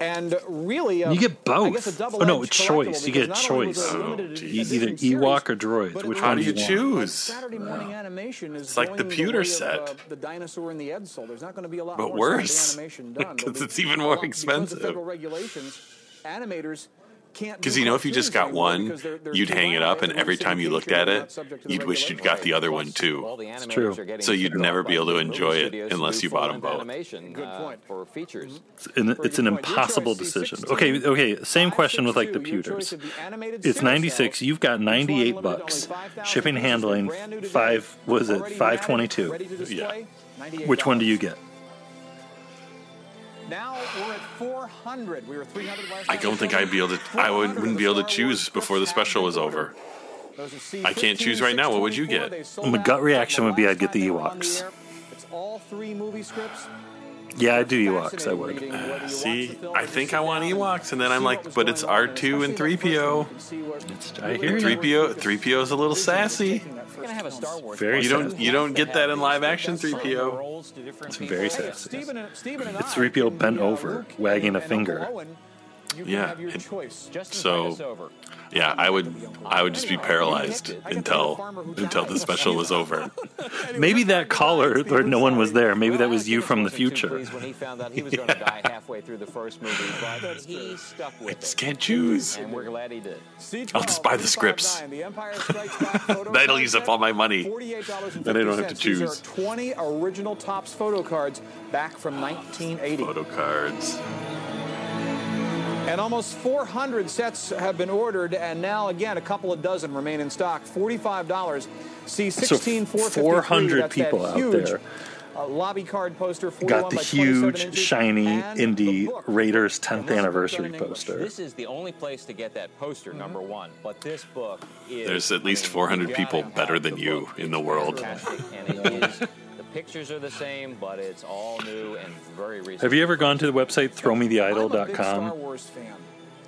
and really, you get both. I guess a double choice. You get a choice. Either Ewok or droids. Which one do you choose? It's like the pewter set. The dinosaur and the Ed Soul. There's not going to be a lot. But worse, because it's even more expensive. Federal regulations, animators. Because, you know, if you just got one, you'd hang it up, and every time you looked at it, you'd wish you'd got the other one, too. It's true. So you'd never be able to enjoy it unless you bought them both. Good point. It's an impossible decision. Okay, same question with, like, the pewters. It's 96. You've got $98. Shipping handling, $522. Yeah. Which one do you get? Now we're at 400. We were 300 last I don't think I'd be able to. I wouldn't be able to choose before the special was over. I can't choose right now. What would you get? My gut reaction would be I'd get the Ewoks. It's all three movie scripts. Yeah, I'd do Ewoks. I would. See, I think I want Ewoks, and then I'm like, but it's R2 and 3PO. I hear you. 3PO is a little sassy. Very you don't get that in live action 3PO. It's very sassy. It's 3PO bent over, wagging a finger. Yeah. So, yeah, I would just be paralyzed until the special was over. Maybe that caller, or no one was there. Maybe that was you from the future. Yeah. I just can't choose. I'll just buy the scripts. That'll use up all my money. Then I don't have to choose. These are 20 original Topps photo cards back from 1980. Photo cards. And almost 400 sets have been ordered, and now, again, a couple of dozen remain in stock. $45. See 16,453. 400 people that huge, out there lobby card poster, got the huge, shiny, indie Raiders 10th anniversary poster. This is the only place to get that poster, number one. But this book is... There's at least 400 people better than you in the world. Pictures are the same, but it's all new and very recent. Have you ever gone to the website ThrowMeTheIdol.com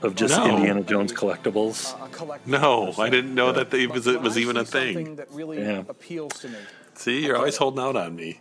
of just Indiana Jones collectibles? No, I didn't know that it was even a thing. Really See, you're always holding out on me.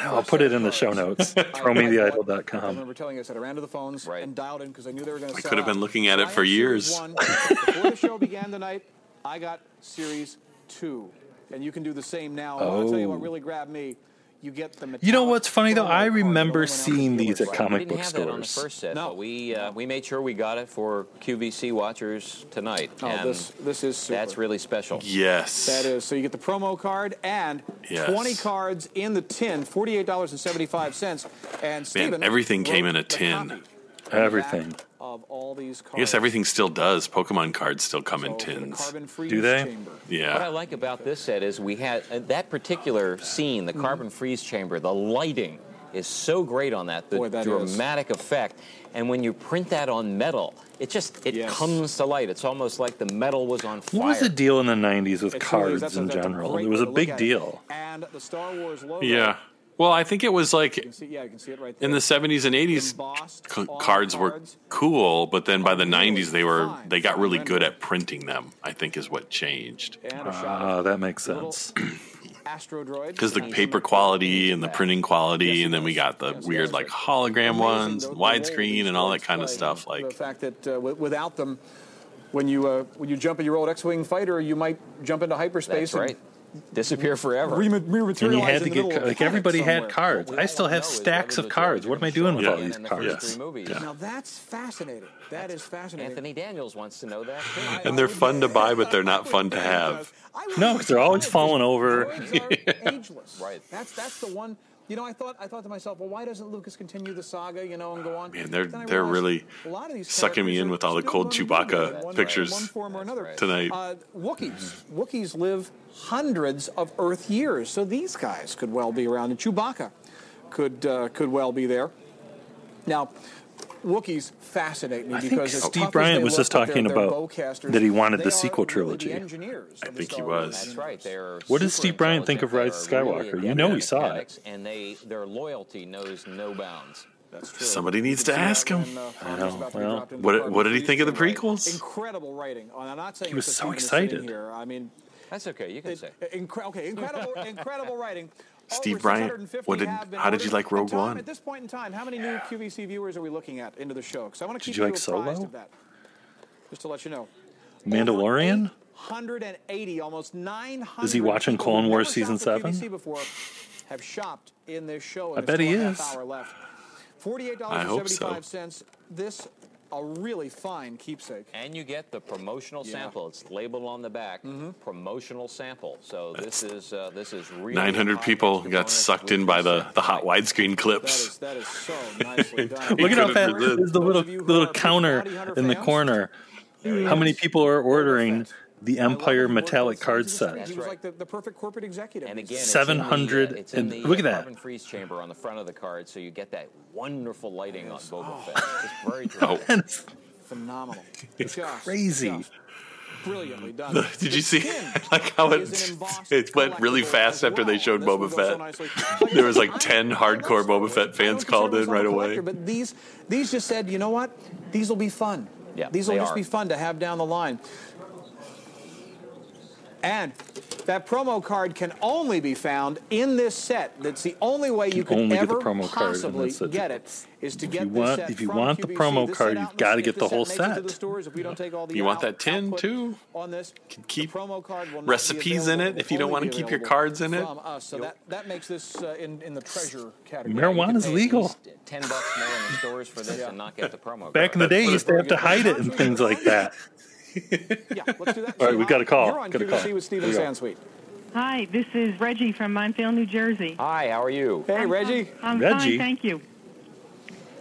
I'll put it in the show notes. ThrowMeTheIdol.com. I remember telling us that I ran to the phones and dialed in because I knew they were going to sell out. I could have been looking at it for years. Before the show began tonight, I got Series 2. And you can do the same now. I'll tell you what really grabbed me. You know what's funny though? I remember seeing these at comic book stores. We didn't have that on the first set, but we made sure we got it for QVC watchers tonight. Oh, this is super. That's really special. Yes, that is. So you get the promo card and 20 cards in the tin, $48.75. And Stephen, everything came in a tin. Everything. Of all these cards. I guess everything still does. Pokemon cards still come in tins. Do they? Chamber. Yeah. What I like about this set is we had that particular scene, the carbon freeze chamber, the lighting is so great on that, the dramatic effect. And when you print that on metal, it just comes to light. It's almost like the metal was on fire. What was the deal in the 90s with cards in general? It was a big deal. And the Star Wars logo. Yeah. Well, I think it was like in the 70s and 80s, cards were cool, but then by the 90s, they got really good at printing them, I think is what changed. That makes sense. Because the paper quality and the printing quality, and then we got the weird like hologram ones, and widescreen, and all that kind of stuff. Like the fact that without them, when you jump in your old X-Wing fighter, you might jump into hyperspace. That's right. Disappear forever. And you had to get everybody had cards. I still have stacks of cards. What am I doing with all these cards? Yeah. Now that's fascinating. That is fascinating. Anthony Daniels wants to know that. And they're fun to buy, but they're not fun to have. No, because they're always falling over. Ageless. Right. That's the one. You know, I thought to myself, well, why doesn't Lucas continue the saga, you know, and go on? Man, they're really sucking me in with all the cold Chewbacca pictures tonight. Wookiees live hundreds of Earth years, so these guys could well be around, and Chewbacca could well be there. Now, Wookiees fascinate me because Steve Bryant was just talking about that he wanted the sequel trilogy. I think he was. What did Steve Bryant think of Rise of Skywalker? You know he saw it. And their loyalty knows no bounds. Somebody needs to ask him. I know. Well, what did he think of the prequels? Incredible writing. He was so excited. I mean, that's okay. You can say. Okay, incredible writing. Steve Bryant, how did you like Rogue One? At this point in time, how many new QVC viewers are we looking at into the show? Because I want to keep you apprised of that. Just to let you know. Mandalorian? 180, almost 900. Is he watching Clone Wars Season 7? Have shopped in this show. I bet he is. I hope so. This a really fine keepsake. And you get the promotional sample. It's labeled on the back, promotional sample. So this is really 900 people got sucked in by the hot widescreen clips. That is so nicely done. Look at how fast is the little counter in the corner. How many people are ordering the Empire metallic card set. He was like the perfect corporate executive. And again, 700 it's in the, look at that. Carbon freeze chamber on the front of the card, so you get that wonderful lighting on Boba Fett. It's very dramatic. No, it's phenomenal. It's crazy. Just. Brilliantly done. Did you see like how it went really fast after they showed Boba Fett? There was like 10 hardcore Boba Fett fans called in right away. But these just said, you know what? These will be fun. Yeah, these will just be fun to have down the line. And that promo card can only be found in this set. That's the only way you can ever possibly get it, is to get this set. If you want the promo card, you've got to get the whole set. You want that tin, too? Can keep recipes in it if you don't want to keep your cards in it. So that makes this in the treasure category. Marijuana's legal. $10 more in the stores for this and not get the promo card. Back in the day, you used to have to hide it and things like that. Yeah, let's do that. All right, we've got a call. You're on QVC with Steve Sansweet. Hi, this is Reggie from Montvale, New Jersey. Hi, how are you? Hey, Reggie. I'm fine, thank you.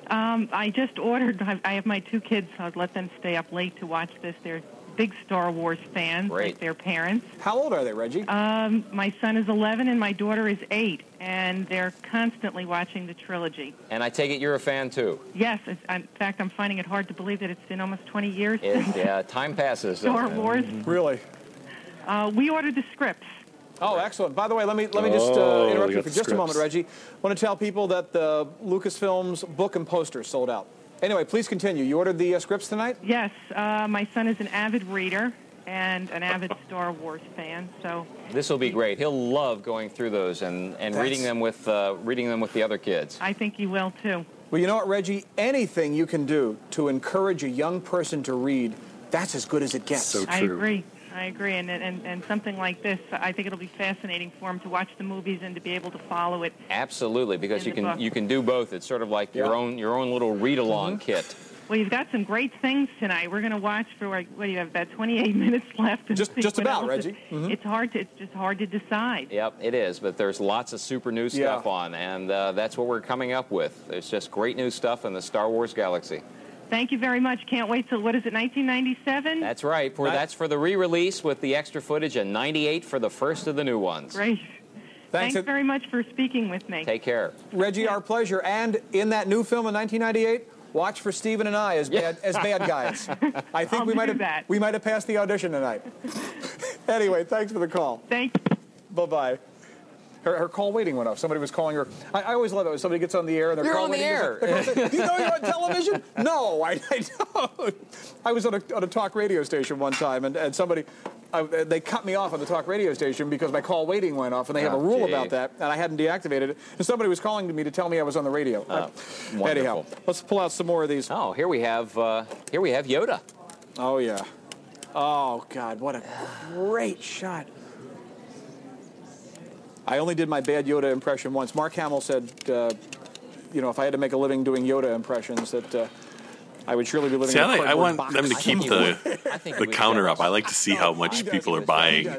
I just ordered. I have my two kids. So I've let them stay up late to watch this. They're big Star Wars fans, like their parents. How old are they, Reggie? My son is 11 and my daughter is 8, and they're constantly watching the trilogy. And I take it you're a fan, too? Yes. In fact, I'm finding it hard to believe that it's been almost 20 years. Yeah, time passes. Star Wars. Really? We ordered the scripts. Oh, excellent. By the way, let me just interrupt you for just a moment, Reggie. I want to tell people that the Lucasfilm's book and poster sold out. Anyway, please continue. You ordered the scripts tonight? Yes. My son is an avid reader and an avid Star Wars fan, so this will be great. He'll love going through those and reading them with the other kids. I think he will too. Well, you know what, Reggie? Anything you can do to encourage a young person to read, that's as good as it gets. So true. I agree. And something like this, I think it'll be fascinating for him to watch the movies and to be able to follow it. Absolutely, because you can do both. It's sort of like your own little read-along kit. Well, you've got some great things tonight. We're going to watch for what do you have? About 28 minutes left. And just about, Reggie. Mm-hmm. It's just hard to decide. Yep, it is. But there's lots of super new stuff on, and that's what we're coming up with. It's just great new stuff in the Star Wars galaxy. Thank you very much. Can't wait till, 1997? That's right. That's for the re-release with the extra footage, and 98 for the first of the new ones. Great. Thanks very much for speaking with me. Take care. Reggie, our pleasure. And in that new film in 1998, watch for Steven and I as bad guys. I think we might have passed the audition tonight. Anyway, thanks for the call. Thank you. Bye-bye. Her call waiting went off. Somebody was calling her. I always love it when somebody gets on the air and they're calling. You're on the air. Like, you know you're on television? No, I don't. I was on a talk radio station one time, and somebody, they cut me off on the talk radio station because my call waiting went off, and they have a rule about that, and I hadn't deactivated it. And somebody was calling to me to tell me I was on the radio. Wonderful. Anyhow, let's pull out some more of these. Oh, here we have Yoda. Oh, yeah. Oh, God, what a great shot. I only did my bad Yoda impression once. Mark Hamill said, if I had to make a living doing Yoda impressions, that I would surely be living in a cardboard box. I want them to keep the counter up. I like to see how much people are buying.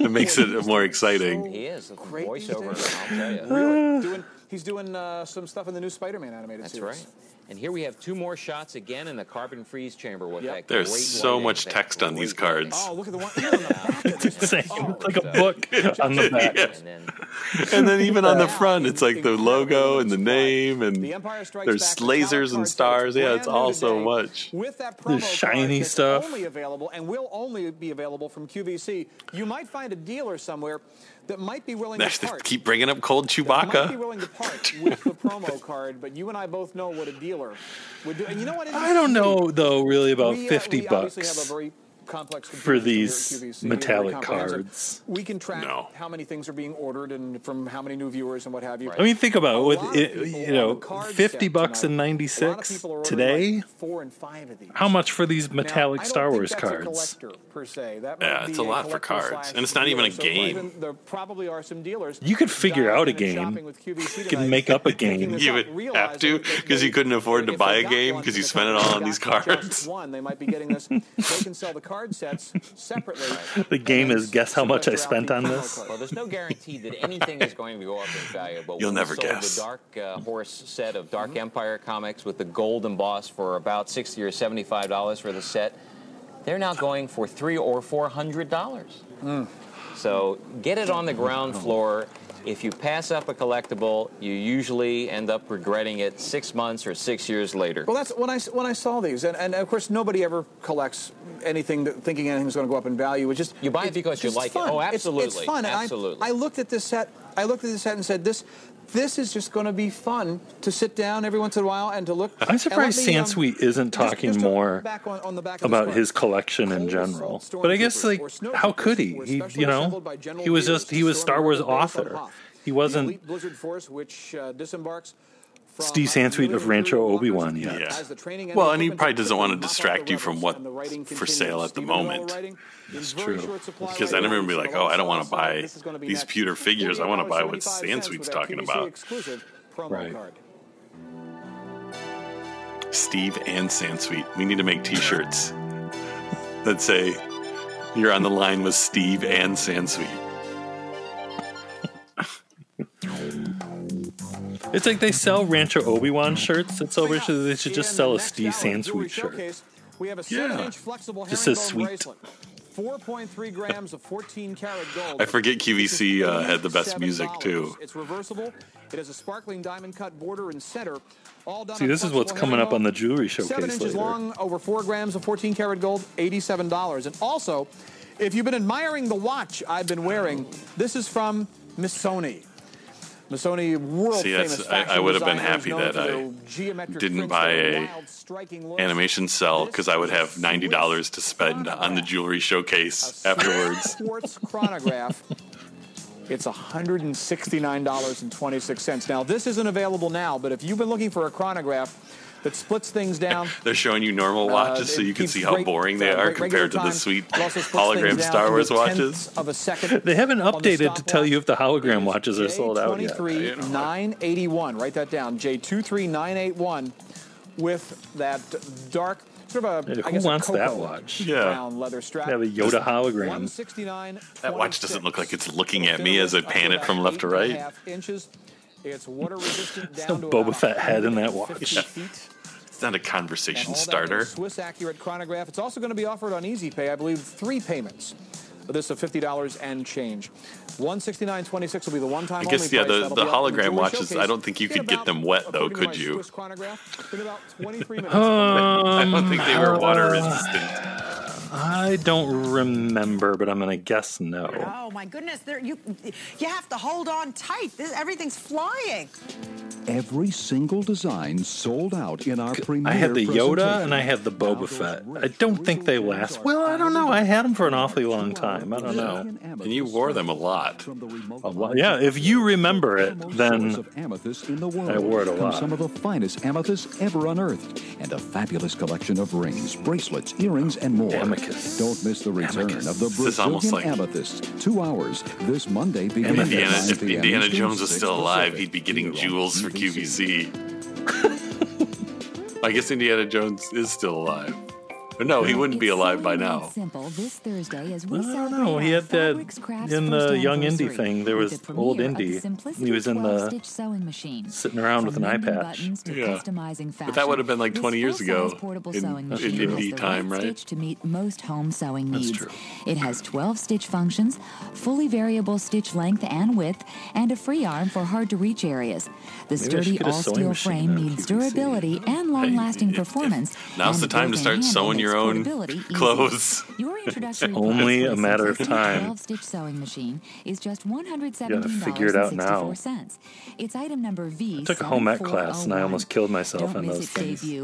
It makes it more exciting. He is. Great voiceover, I'll tell you. Really? He's doing some stuff in the new Spider-Man animated series. That's right. And here we have two more shots again in the carbon freeze chamber. With that there's so much text on these cards. Oh, look at the one. It's the same. It's like a book on the back. Yeah. And then even on the front, it's like the logo and the name, and there's lasers and stars. Yeah, it's all so much. The shiny stuff. Only available and will only be available from QVC. You might find a dealer somewhere that might be willing to part. Keep bringing up cold Chewbacca. Might be willing to part with the promo card, but you and I both know what a dealer would do. And you know what? I don't know though, really, about $50 have a very complex for these metallic cards. We can track how many things are being ordered and from how many new viewers and what have you. Right. I mean, think about $50 and $96 today. Like 4 and 5 of these. How much for these metallic Star Wars cards? Per se. It's a lot for cards, and it's not even a game. There probably are some dealers. You could figure out a game. You can make up a game. You would have to, because you couldn't afford to buy a game because you spent it all on these cards. One, they might be getting this. They can sell the card sets separately. The game is guess how much I spent on this. Well, there's no guarantee that anything is going to go up in value, but you'll never guess. The Dark Horse set of Dark Empire comics with the gold emboss for about $60 or $75 for the set. they're now going for $300 or $400. Mm. So get it on the ground floor. If you pass up a collectible, you usually end up regretting it 6 months or 6 years later. Well, that's when I saw these, and of course nobody ever collects anything that, thinking anything's going to go up in value. It's just you buy it because you like it. Oh, absolutely, it's fun. Absolutely. I looked at this set. I looked at this set and said, this is just going to be fun to sit down every once in a while and to look. I'm surprised Sansweet isn't talking more about his collection in general. But I guess, like, how could he? You know, he was Star Wars author. He wasn't Steve Sansweet of Rancho Obi-Wan yet. Yeah. Well, and he probably doesn't want to distract you from what's for sale at the moment. That's true. Because then everyone would be like, oh, I don't want to buy these pewter figures. I want to buy what Sansweet's talking about. Right. Steve and Sansweet. We need to make T-shirts that say, you're on the line with Steve and Sansweet. It's like they sell Rancho Obi-Wan shirts. It's so rich that they should just sell a Steve Sansweet shirt. We have a 7-inch flexible herringbone bracelet. 4.3 grams of 14-karat gold. I forget QVC had the best music, too. It's reversible. It has a sparkling diamond-cut border and center. See, this is what's coming up on the jewelry showcase later. 7 inches long, over 4 grams of 14-karat gold, $87. And also, if you've been admiring the watch I've been wearing, this is from Missoni. Missoni, world famous. See, I would have been happy that I didn't buy an animation cell because I would have $90 to spend on the jewelry showcase afterwards. Quartz chronograph. It's $169.26. Now, this isn't available now, but if you've been looking for a chronograph that splits things down. They're showing you normal watches so you can see how boring they are compared to the sweet hologram Star Wars watches. They haven't updated to tell you if the hologram watches are sold out yet. J23981. Write that down. J23981 with that dark sort of a, I guess, who wants that watch? Yeah. Leather strap. They have a Yoda hologram. That watch doesn't look like it's looking at me as I pan it from left to right. It's water resistant. There's no Boba Fett head in that watch. Yeah. It's not a conversation starter. Swiss Accurate chronograph. It's also going to be offered on Easy Pay, I believe, 3 payments. This is $50 and change. $169.26 will be the one-time. I guess, yeah, the hologram watches. I don't think you could get them wet, though, could you? I don't think they were water resistant. I don't remember, but I'm going to guess no. Oh, my goodness. You have to hold on tight. Everything's flying. Every single design sold out in our premiere. I had the Yoda and I had the Boba Fett. I don't think they last. Well, I don't know. I had them for an awfully long time. I don't know. And you wore them a lot. Yeah, if you remember it, then I wore it a lot. Some of the finest amethysts ever unearthed and a fabulous collection of rings, bracelets, earrings, and more. Amicus. Don't miss the return of the Brazilian like amethyst. 2 hours this Monday. Beginning if Indiana Jones was still alive, he'd be getting jewels for QVC. I guess Indiana Jones is still alive. But no, he wouldn't be alive by now. I don't know. He had that in the Young Indy thing. There was old Indy. He was in the sitting around with an eye patch. Yeah, but that would have been like 20 years ago in Indy time, right? To meet most home sewing needs. That's true. It has 12 stitch functions, fully variable stitch length and width, and a free arm for hard-to-reach areas. The sturdy all-steel frame means durability and long-lasting performance. Now's the time to start sewing your own clothes. Only a matter of time. 12-stitch sewing machine is just $117.64. It's item number V. I took a home ec class and I almost killed myself on those things. I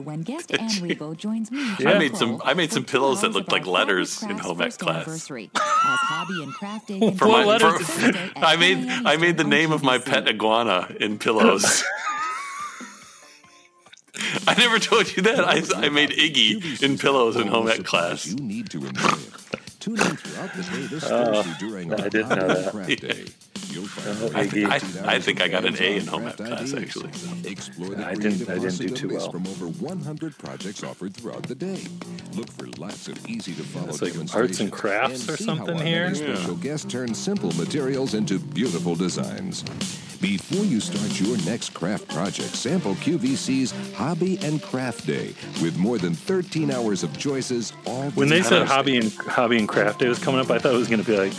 made some pillows that looked like letters in home ec class. I made the name of my pet iguana in pillows. I never told you that. I made Iggy in pillows in home ec class. You need to remember. Tune in throughout the day this Thursday during our craft day. I think I got an A in home ec class, actually. I didn't do too well. From over 100 projects offered throughout the day. Look for lots of easy to follow demonstrations. Arts and crafts or something here. Special guest turns simple materials into beautiful designs. Before you start your next craft project, sample QVC's Hobby and Craft Day with more than 13 hours of choices all When they said Hobby and Craft Day was coming up, I thought it was going to be like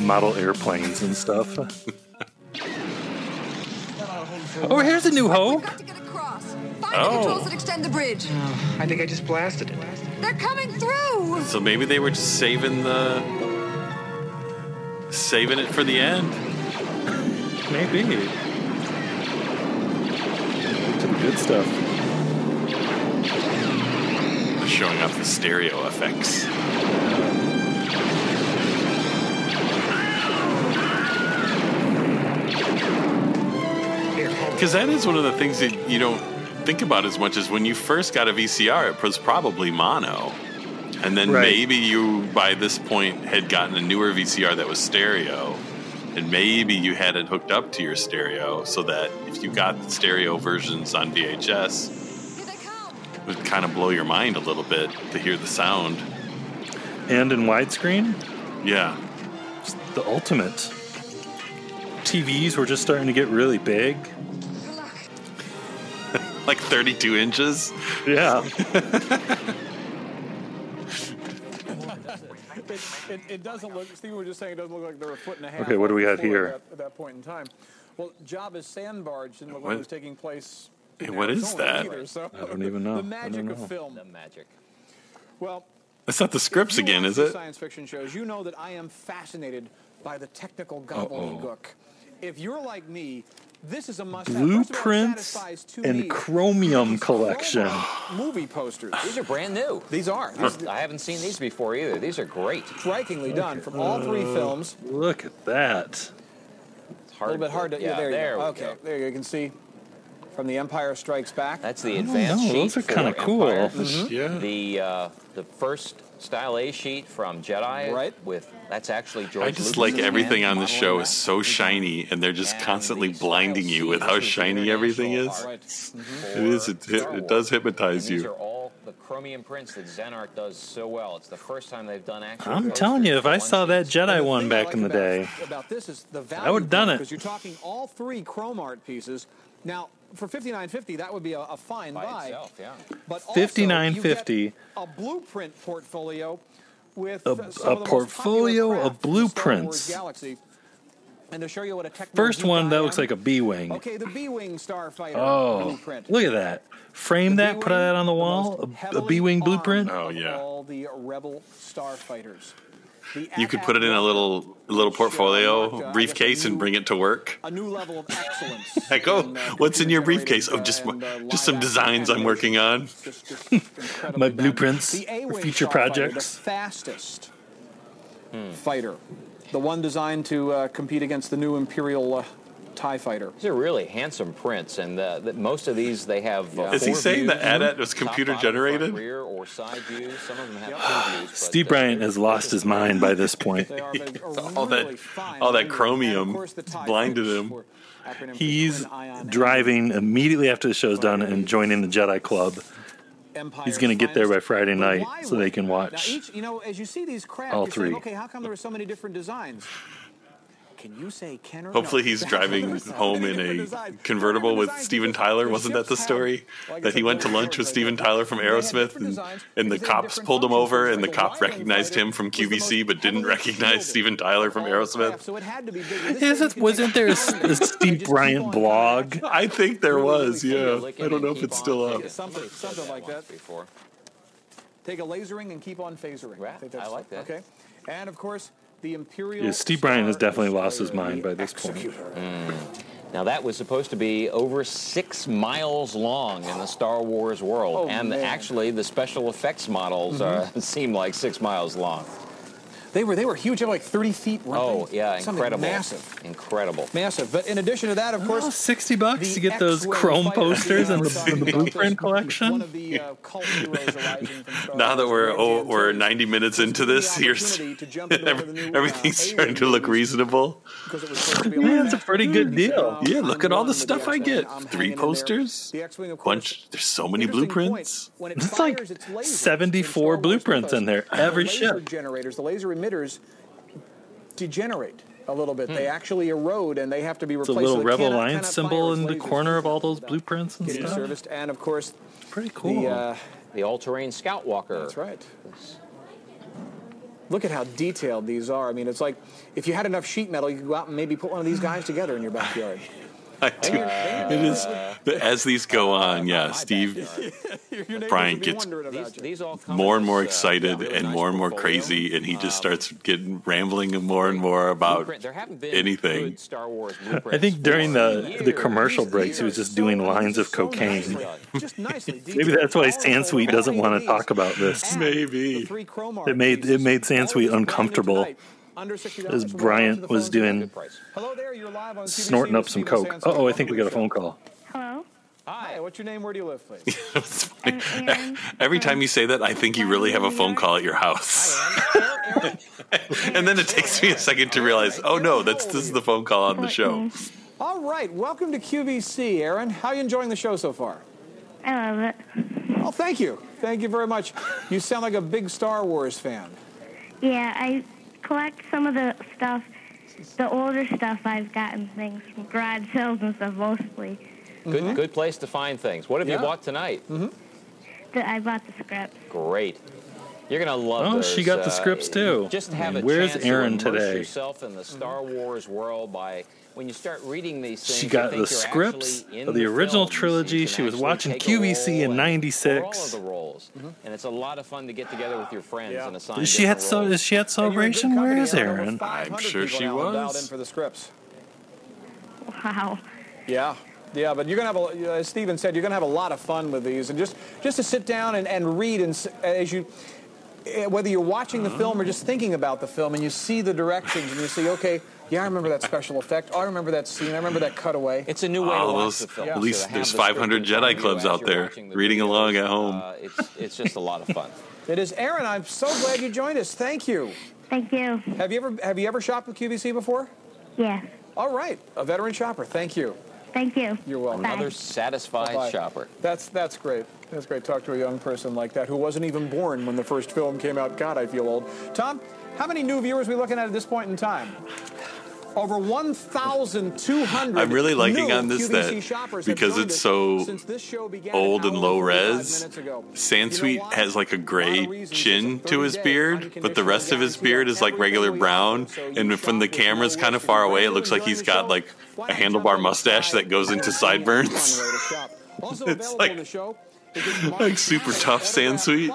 model airplanes and stuff. Oh, here's a new hope. The controls that extend the bridge. Oh, I think I just blasted it. They're coming through. So maybe they were just saving it for the end. Maybe. Some good stuff. They're showing off the stereo effects. Because that is one of the things that you don't think about as much, as when you first got a VCR, it was probably mono. And then maybe you, by this point, had gotten a newer VCR that was stereo. And maybe you had it hooked up to your stereo so that if you got the stereo versions on VHS, it would kind of blow your mind a little bit to hear the sound. And in widescreen? Yeah. It's the ultimate. TVs were just starting to get really big. Like 32 inches? Yeah. It doesn't look, Steve was just saying, it doesn't look like they're a foot and a half. Okay, what do we got here? At that point in time. Well, Jabba's sand barge didn't look like it was taking place. Hey, what is that? Either, so. I don't even know. The magic of film. The magic. Well, that's not the scripts again, is it? Science fiction shows, you know that I am fascinated by the technical gobbledygook. If you're like me, this is a must-have. Blueprints and Chromium collection. Movie posters. These are brand new. These are. I haven't seen these before either. These are great. Strikingly done from all three films. Look at that. It's hard. A little bit hard to. Yeah, there you go. Okay, there you can see from The Empire Strikes Back. That's the advanced sheet. Those are kind of cool. Mm-hmm. Yeah. The first Style A sheet from Jedi, with that's actually George Lucas. I just like everything on the show is so shiny, and they're just constantly blinding you with how shiny everything is. It does hypnotize you. These are all the chromium prints that Zenart does so well. It's the first time they've done actual. I'm telling you, if I saw that Jedi one back in the day, I would have done it. Because you're talking all three chrome art pieces now. For $59.50, that would be a fine buy. Itself, yeah. But also, $59.50. A blueprint portfolio with a portfolio of blueprints. And to show you what a first one that looks like a B-wing. Okay, the B-wing starfighter blueprint. Look at that! Frame that, B-wing, put that on the wall. A B-wing blueprint. Oh yeah. All the rebel starfighters. You could put it in a little portfolio briefcase and bring it to work. A new level of excellence. Like, what's in your briefcase? Just some designs I'm working on. My blueprints for future projects. The fastest fighter, the one designed to compete against the new Imperial TIE fighter. These are really handsome prints, and most of these they have. Is he saying the AT-AT was computer generated? Rear or side view. Some of them have views, Steve Bryant has lost his mind by this point. all that chromium blinded him. He's driving immediately after the show's done and joining the Jedi Club. He's going to get there by Friday night so they can watch all three. Okay, how come there were so many different designs? Can you say Ken or hopefully no? He's driving home in a convertible with Steven Tyler. Wasn't that the story? That he went to lunch with Steven Tyler from Aerosmith, and the cops pulled him over, and the cop recognized him from QVC but didn't recognize Steven Tyler from Aerosmith. Wasn't there a Steve Bryant blog? I think there was, yeah. I don't know if it's still up. Something like that. Take a lasering and keep on phasering. I like that. Okay. And, of course, the Imperial Steve Bryant has definitely lost his mind by this point. Now, that was supposed to be over 6 miles long in the Star Wars world. Actually, the special effects models seem like 6 miles long. They were huge, like 30 feet. Incredible. Massive. But in addition to that, of course, $60 to get those Chrome posters and the blueprint collection. One of the cult heroes arising from Star now that we're 90 minutes into this, everything's starting to look reasonable. It's a pretty good deal. Yeah, look at all the stuff I get. 3 posters, bunch. There's so many blueprints. It's like 74 blueprints in there every ship. The laser emitters degenerate a little bit. They actually erode, and they have to be replaced. It's a little Rebel Alliance symbol in the corner of all those blueprints and stuff. Serviced. And, of course, it's pretty cool. The all-terrain Scout Walker. That's right. Look at how detailed these are. I mean, it's like if you had enough sheet metal, you could go out and maybe put one of these guys together in your backyard. I do. It is, as these go on, Steve Bryant gets more and more excited and more and more crazy, and he just starts getting rambling more and more about anything. I think during the commercial breaks, he was just doing lines of cocaine. Maybe that's why Sansweet doesn't want to talk about this. Maybe. It made Sansweet uncomfortable. As Bryant was doing, snorting up some coke. Uh-oh, I think we got a phone call. Hello? Hi, what's your name? Where do you live, please? It's funny. Every time you say that, I think you really have a phone call at your house. And then it takes me a second to realize, oh, no, this is the phone call on the show. All right, welcome to QVC, Aaron. How are you enjoying the show so far? I love it. Well, thank you. Thank you very much. You sound like a big Star Wars fan. Yeah, I collect some of the stuff, the older stuff I've gotten things from garage sales and stuff mostly. Good place to find things. What have you bought tonight? I bought the scripts. Great. You're gonna love those. Oh, she got the scripts too. Just have a chance to immerse yourself in the Star Wars world by when you start reading these things. She got the scripts of the original trilogy. She was watching QVC in '96. All of the roles, and it's a lot of fun to get together with your friends and assign. Is she at Celebration? Where is Aaron? I'm sure she was. For the scripts. Wow. Yeah. Yeah, but you're going to have, as Stephen said, you're going to have a lot of fun with these, and just to sit down and read and as you. Whether you're watching the film or just thinking about the film, and you see the directions, and you see, okay, I remember that special effect. I remember that scene. I remember that cutaway. It's a new way to watch the film. At least there's 500 Jedi Clubs out there reading along at home. It's just a lot of fun. It is. Aaron, I'm so glad you joined us. Thank you. Thank you. Have you ever shopped with QVC before? Yeah. All right, a veteran shopper. Thank you. Thank you. You're welcome. Another satisfied shopper. That's great. That's great. Talk to a young person like that who wasn't even born when the first film came out. God, I feel old. Tom, how many new viewers are we looking at this point in time? Over 1,200. I'm really liking on this QVC that because it's so old and low res. Sansweet has like a gray chin to his beard, but the rest of his beard is like regular brown. And from the camera's kind of far away, it looks like he's got like a handlebar mustache that goes into sideburns. It's like super tough Sansweet.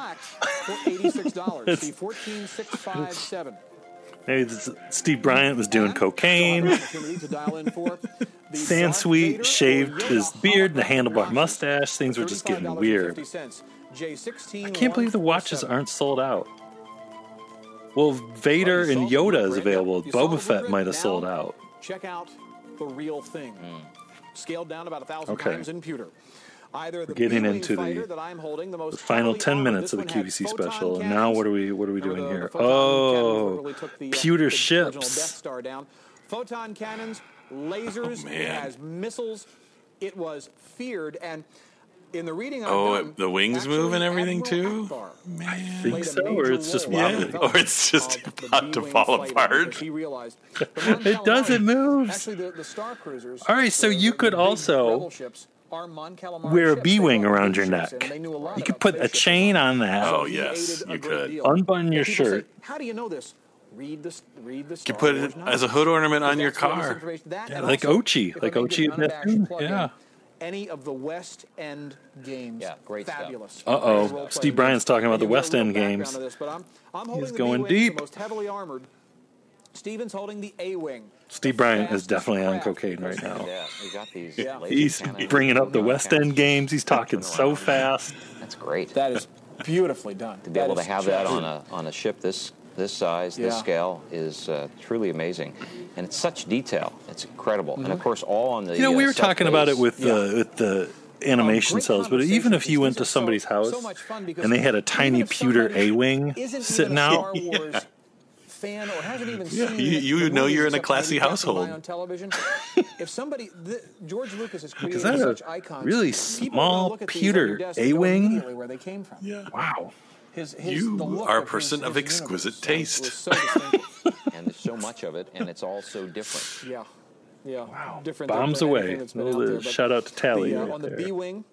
Maybe Steve Bryant was doing cocaine. Sansweet shaved his beard and a handlebar mustache. Things were just getting weird. I can't believe the watches aren't sold out. Well, Vader and Yoda is available. Boba Fett might have sold out. Check out the real thing. Scaled down about 1,000 times in pewter. We're getting into the final 10 minutes of the QVC special, and now what are we doing here? Oh, pewter ships! Photon cannons, lasers, as missiles. It was feared, and in the reading, the wings move and everything too. I think so, or it's just wobbling, or it's just about to fall apart. It doesn't move. All right, so you could also. Wear a B-wing around your neck. You could put a chain on that. Oh, yes, you could. Unbutton your shirt. How do you know this? Read this. You could put it as a hood ornament on your car. Yeah, like Ochi. Like Ochi. Yeah. Any of the West End Games. Yeah, great stuff. Fabulous. Uh-oh. Steve Bryant's talking about the West End Games. He's going deep. Steven's holding the A-wing. Steve Bryant is definitely on cocaine right now. Yeah, we got these. He's bringing up the West End Games. He's talking so fast. That's great. That is beautifully done. To be able to have that on a ship this size, this scale is truly amazing, and it's such detail. It's incredible, and of course, all on the. You know, we were talking about it with the animation cells, but even if you went to somebody's house and they had a tiny pewter A-wing sitting out. Fan or hasn't even seen you know you're in a classy household. On television. If somebody, George Lucas has created such icons. Really small pewter A-wing. Where they came from. Yeah. Wow. You are a person of exquisite taste. So and the so much of it, and it's all so different. Yeah. Yeah. Wow. Different bombs away. Shout out to Tally. The, right on the B-Wing,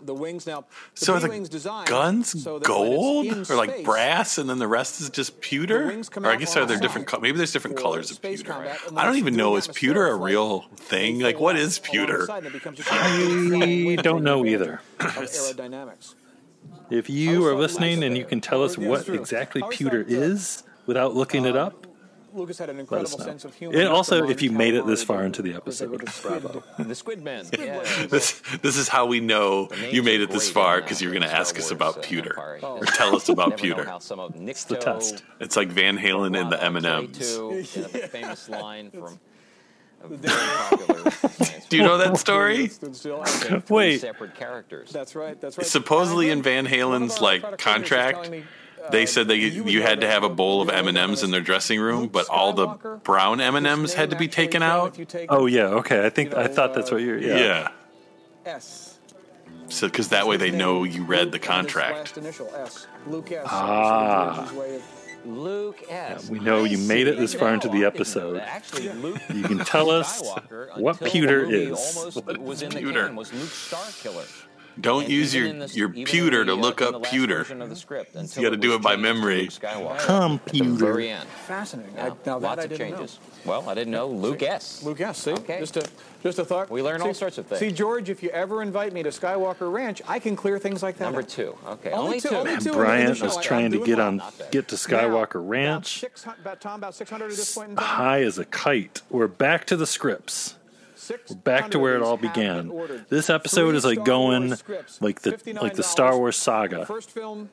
the wings now. The so B-Wing's the guns so gold or space, like brass, and then the rest is just pewter? Or I guess are there different maybe there's different colors of pewter. I don't even know. Is pewter a real thing? Like, what is pewter? I don't know either. Aerodynamics. If you are listening and you can tell us what exactly pewter is without looking it up, Lucas had an incredible sense of humor. And also, if you made it this far into the episode, bravo. The Squid Man. Yeah. This is how we know you made it this far, because you're going to ask us about pewter or tell us about pewter. It's the test. It's like Van Halen and the M&Ms. The famous line from... Do you know that story? Wait. That's right. That's right. Supposedly in Van Halen's like contract, they said that you had to have a bowl of M&Ms in their dressing room, but all the brown M&Ms had to be taken out. Oh yeah, okay. I thought that's what you're. Yeah. S. So because that way they know you read the contract. Ah. Luke S. Yeah, we know you made it this far into the episode. You can tell us what pewter is. What is pewter? Don't use your pewter to look up pewter. You got to do it by memory. Computer. Fascinating. Now, lots of changes. Well, I didn't know. Luke S. Luke S. See? Okay. Just a thought. We learn all sorts of things. See, George, if you ever invite me to Skywalker Ranch, I can clear things like that. Number two. Okay. Only two. Man, Bryant was trying to get to Skywalker Ranch. About 600 at this point in time. High as a kite. We're back to the scripts. We're back to where it all began. This episode is like going like the Star Wars saga. First film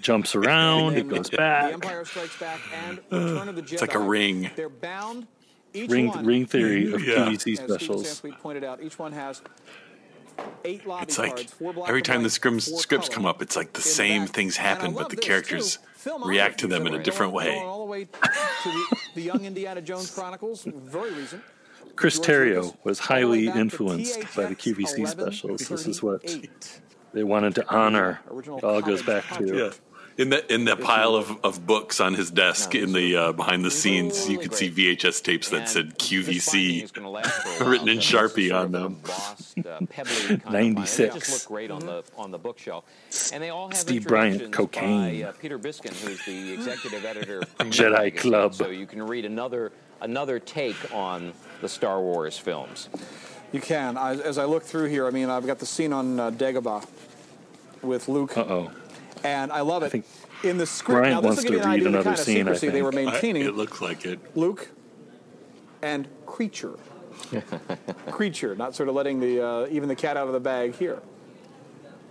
jumps around, it goes back. The Empire Strikes Back and Return of the Jedi. It's like a ring. They're bound. Ring theory of QVC specials. As Steve Sansweet pointed out, each one has 8 lobby cards. It's like every time the scripts come up, it's like the same things happen, but the characters react to them in a different way. All the way to the Young Indiana Jones Chronicles, very recent. Chris Terrio was highly influenced by the QVC specials. This is what they wanted to honor. It all goes back to in the pile of books on his desk in the behind the scenes. You could see VHS tapes that said QVC written in Sharpie on them. 96. Steve Bryant, cocaine. Peter Biskind, who's the executive editor of Jedi Club. So you can read another take on the Star Wars films. You can. As I look through here, I mean, I've got the scene on Dagobah with Luke. Uh-oh. And I love it. I think in the script, Ryan now, wants to read another scene, I think. They were maintaining. It looked like it. Luke and creature. Creature, not sort of letting even the cat out of the bag here.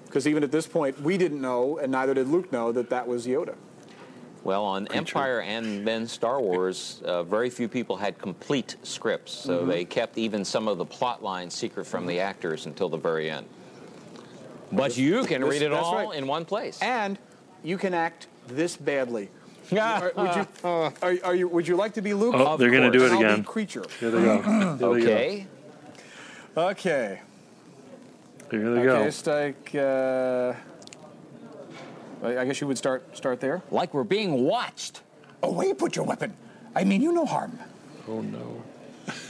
Because even at this point, we didn't know, and neither did Luke know, that was Yoda. Well, on Empire and then Star Wars, very few people had complete scripts, so they kept even some of the plot lines secret from the actors until the very end. But you can read it all in one place, and you can act this badly. Would you like to be Luke? Oh, they're going to do it again. Creature. Here they go. Okay. Here they go. It's like. I guess you would start there. Like we're being watched. Away, put your weapon. I mean you no harm. Oh, no.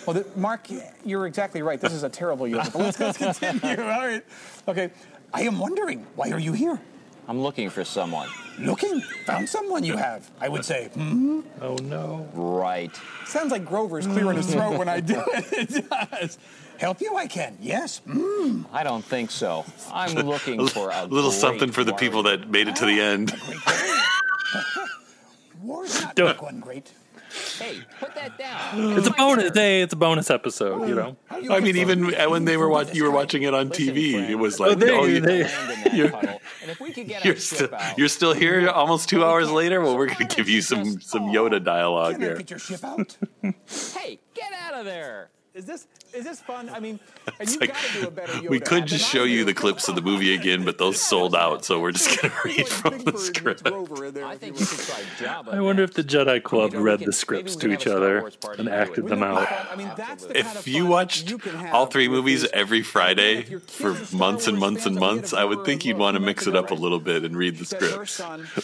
Well, Mark, you're exactly right. This is a terrible unit. Let's continue. All right. Okay. I am wondering, why are you here? I'm looking for someone. Looking? Found someone you have, I would say. Mm-hmm. Oh, no. Right. Sounds like Grover's clearing his throat when I do it. It does. Help you, I can. Yes. Mm. I don't think so. I'm looking for a little something for the people that made it to the end. War's not like one great. Hey, put that down. It's a bonus day. It's a bonus episode, you know. I mean, even when they were you were watching it on TV, it was like, you're still here almost 2 hours later? Well, we're going to give you some Yoda dialogue here. Hey, get out of there. Is this fun? I mean, and you like, gotta do a better Yoda. We could just show you the clips of the movie again, but those sold out, so we're just gonna read from the script. I wonder if the Jedi Club read the scripts to each other and acted them out. If you watched all three movies every Friday for months and months and months, I would think you'd want to mix it up a little bit and read the scripts.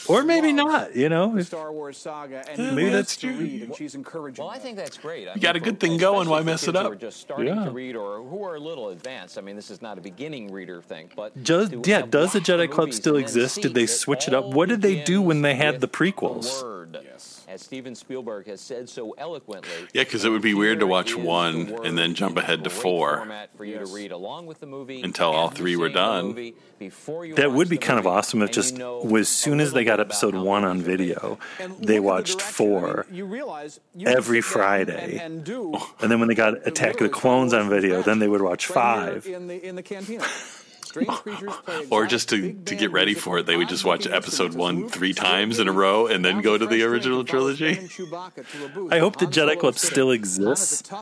Or maybe not, you know. Star Wars saga, and maybe that's true. Well, I think that's great. You got a good thing going, why mess it up? Who are just starting to read or who are a little advanced. I mean, this is not a beginning reader thing, but does the Jedi Club still exist? Did they switch it up? What did they do when they had the prequels? Yes. As Steven Spielberg has said so eloquently. Yeah, because it would be weird to watch one and then jump ahead to four until all three were done. That would be kind of awesome if just as soon as they got episode one on video, they watched four every Friday. And then when they got Attack of the Clones on video, then they would watch five. Or just to get ready for it, they would just watch episode one 3 times in a row and then go to the original trilogy. I hope the Jedi Club still exists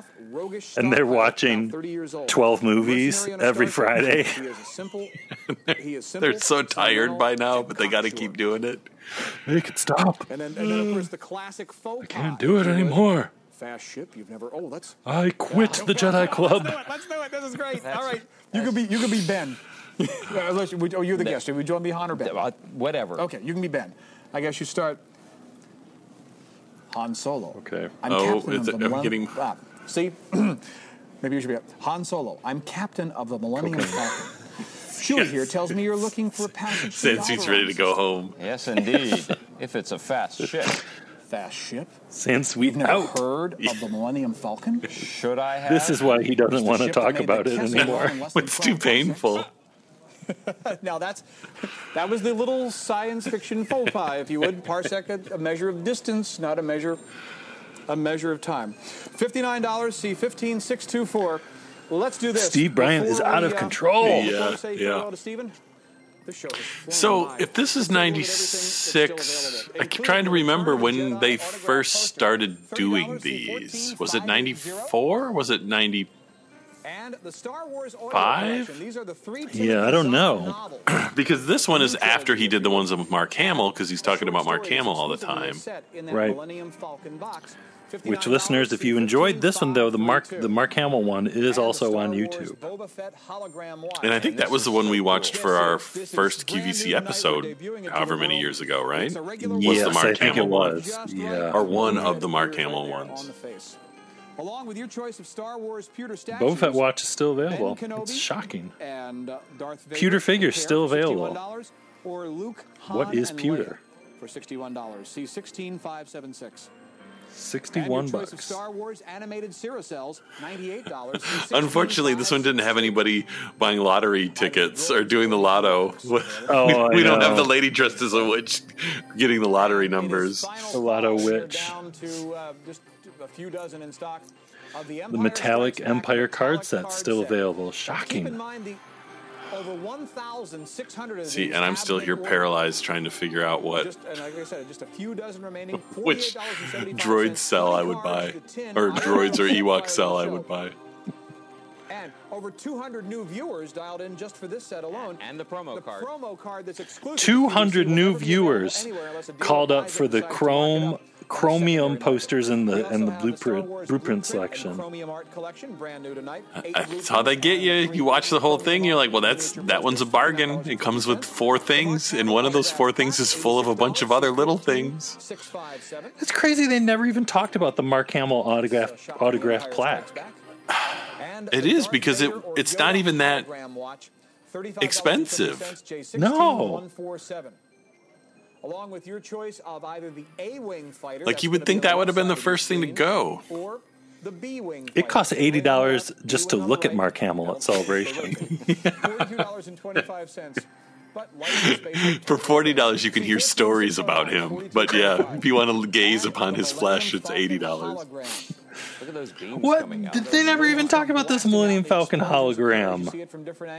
and they're watching 12 movies every Friday. They're so tired by now, but they got to keep doing it. They could stop. I can't do it anymore. Fast ship you've never. Oh, that's. I quit the Jedi Club. Let's do it. This is great. All right, you can be Ben. Oh, you're the guest. Would you want to be Han or Ben? Whatever. Okay, you can be Ben. I guess you start. Han Solo. Okay. See, maybe you should be up. Han Solo. I'm captain of the Millennium Falcon. Chewie here tells me you're looking for a passage. Sansweet's ready to go home. Yes, indeed. If it's a fast ship. Fast ship. Sansweet never heard of the Millennium Falcon? Should I have? This is why he doesn't want to talk about it anymore. It's too painful. Now that was the little science fiction faux pas, if you would. Parsec, a measure of distance, not a measure of time. $59, C15624. Let's do this. Steve Bryant is out of control. Hello to Steven. So, if this is 96, I keep trying to remember when they first started doing these. Was it 94? Was it 95? Yeah, I don't know. Because this one is after he did the ones with Mark Hamill, because he's talking about Mark Hamill all the time. Right. Which, listeners, if you enjoyed this one, though, the Mark Hamill one is also on YouTube. And I think that was the one we watched for our first QVC episode however many years ago, right? Yes, I think it was. Yeah. Or one of the Mark Hamill ones. Along with your choice of Star Wars pewter statues, Boba Fett watch is still available. It's shocking. Pewter figures still available. What is pewter? For $61, see $16,576. $61. Star Wars animated Ceracells, $98. Unfortunately, this one didn't have anybody buying lottery tickets or doing the lotto. We don't have the lady dressed as a witch getting the lottery numbers. The lotto witch. Down to just a few dozen in stock. The metallic Empire card set still available. Shocking. Over 1,600. See, and I'm still here paralyzed trying to figure out what. Like I said, just a few dozen remaining. Which droid cell I would buy, or droids or Ewok cell I would buy. And over 200 new viewers dialed in just for this set alone. And the promo card. Promo card that's exclusive. 200 new viewers called up for the chromium posters in the blueprint selection. That's how they get you. You watch the whole thing, you're like, well, that one's a bargain. It comes with 4 things, and one of those 4 things is full of a bunch of other little things. It's crazy they never even talked about the Mark Hamill autograph plaque. It is, because it's not even that expensive. No. Along with your choice of either the A-wing fighter, like you would think that would have been the first thing to go, or the B-wing. It costs $80 just to look at Mark Hamill at Celebration. $42.25. For $40, you can hear stories about him. But yeah, if you want to gaze upon his flesh, it's $80. Look at those beams coming out. Did they never even talk about this Millennium Falcon hologram?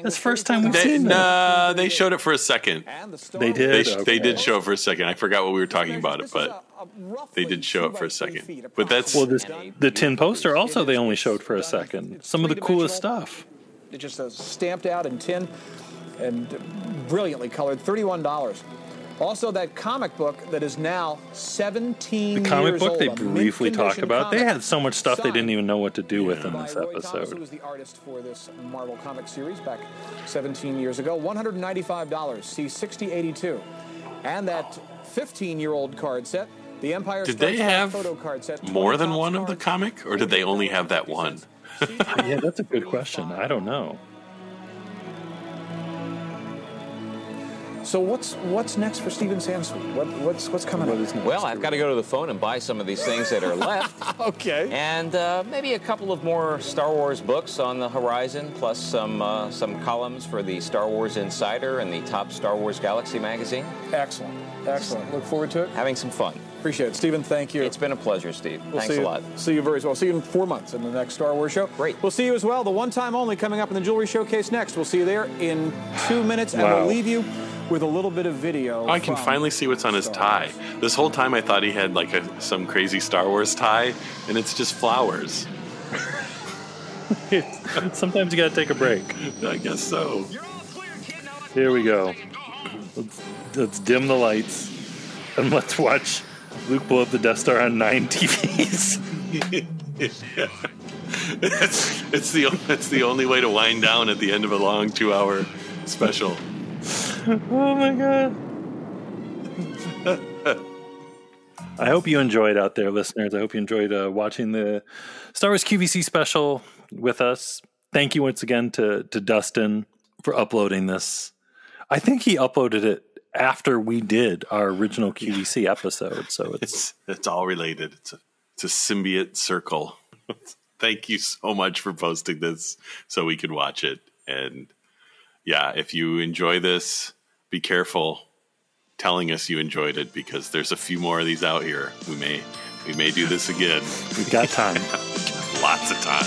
That's the first time we've seen it. No, they showed it for a second. They did? They did show it for a second. I forgot what we were talking about it, but they did show it for a second. But that's... Well, the tin poster also they only showed for a second. Some of the coolest stuff. It just stamped out in tin and brilliantly colored. $31. Also, that comic book that is now 17 years old. The comic book they briefly talked about. They had so much stuff they didn't even know what to do with in this episode. Thomas, who was the artist for this Marvel comic series back 17 years ago. $195, C6082. And that 15-year-old card set, the Empire Strikes Back photo card set. Did they have more than one of the comic, or did they only have that one? Yeah, that's a good question. I don't know. So what's next for Steven Sansweet? What's coming up? Well, I've got to go to the phone and buy some of these things that are left. Okay. And maybe a couple of more Star Wars books on the horizon, plus some columns for the Star Wars Insider and the top Star Wars Galaxy magazine. Excellent. Excellent. Look forward to it. Having some fun. Appreciate it. Steven, thank you. It's been a pleasure, Steve. Thanks a lot. See you very well. See you in 4 months in the next Star Wars show. Great. We'll see you as well. The one time only coming up in the Jewelry Showcase next. We'll see you there in 2 minutes, and we'll leave you with a little bit of video. Oh, I can finally see what's on his tie. This whole time I thought he had like some crazy Star Wars tie, and it's just flowers. Sometimes you got to take a break. I guess so. Here we go. Let's dim the lights, and let's watch Luke blow up the Death Star on 9 TVs. Yeah. It's the only way to wind down at the end of a long 2-hour special. Oh my god. I hope you enjoyed out there, listeners. I hope you enjoyed watching the Star Wars QVC special with us. Thank you once again to Dustin for uploading this. I think he uploaded it after we did our original QVC episode, so it's all related. It's a symbiote circle. Thank you so much for posting this so we could watch it. And yeah, if you enjoy this, be careful telling us you enjoyed it, because there's a few more of these out here. We may do this again. We've got time. Lots of time.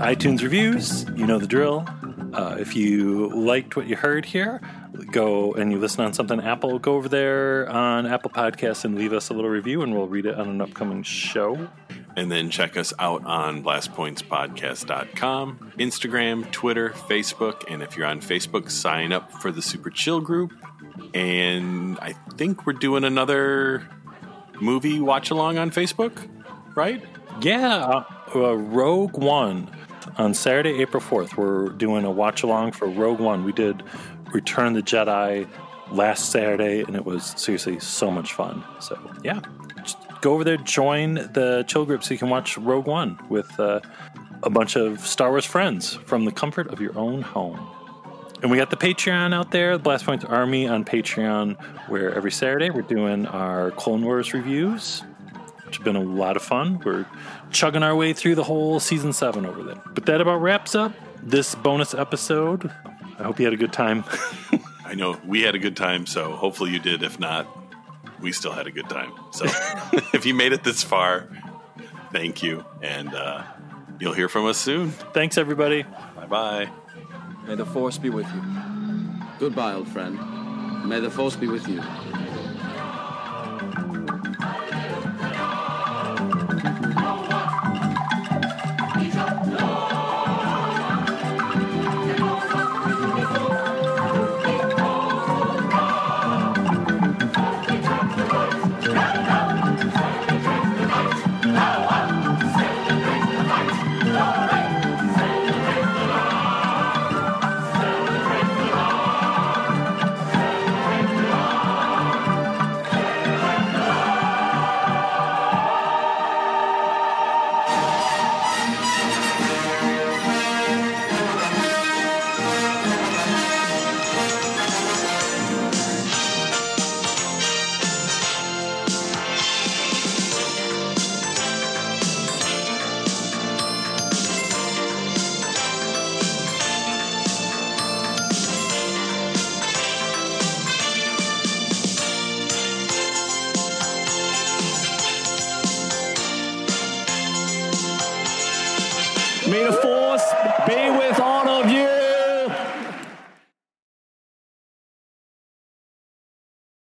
iTunes reviews, you know the drill. If you liked what you heard here, go and you listen on something Apple, go over there on Apple Podcasts and leave us a little review, and we'll read it on an upcoming show. And then check us out on blastpointspodcast.com, Instagram, Twitter, Facebook. And if you're on Facebook, sign up for the Super Chill group. And I think we're doing another movie watch-along on Facebook, right? Yeah, Rogue One. On Saturday, April 4th, we're doing a watch-along for Rogue One. We did Return of the Jedi last Saturday, and it was seriously so much fun. So, yeah, just go over there, join the chill group so you can watch Rogue One with a bunch of Star Wars friends from the comfort of your own home. And we got the Patreon out there, the Blast Points Army on Patreon, where every Saturday we're doing our Clone Wars reviews. It's been a lot of fun. We're chugging our way through the whole season 7 over there. But that about wraps up this bonus episode. I hope you had a good time. I know we had a good time, so hopefully you did. If not, we still had a good time. So if you made it this far, thank you. And you'll hear from us soon. Thanks, everybody. Bye-bye. May the Force be with you. Goodbye, old friend. May the Force be with you.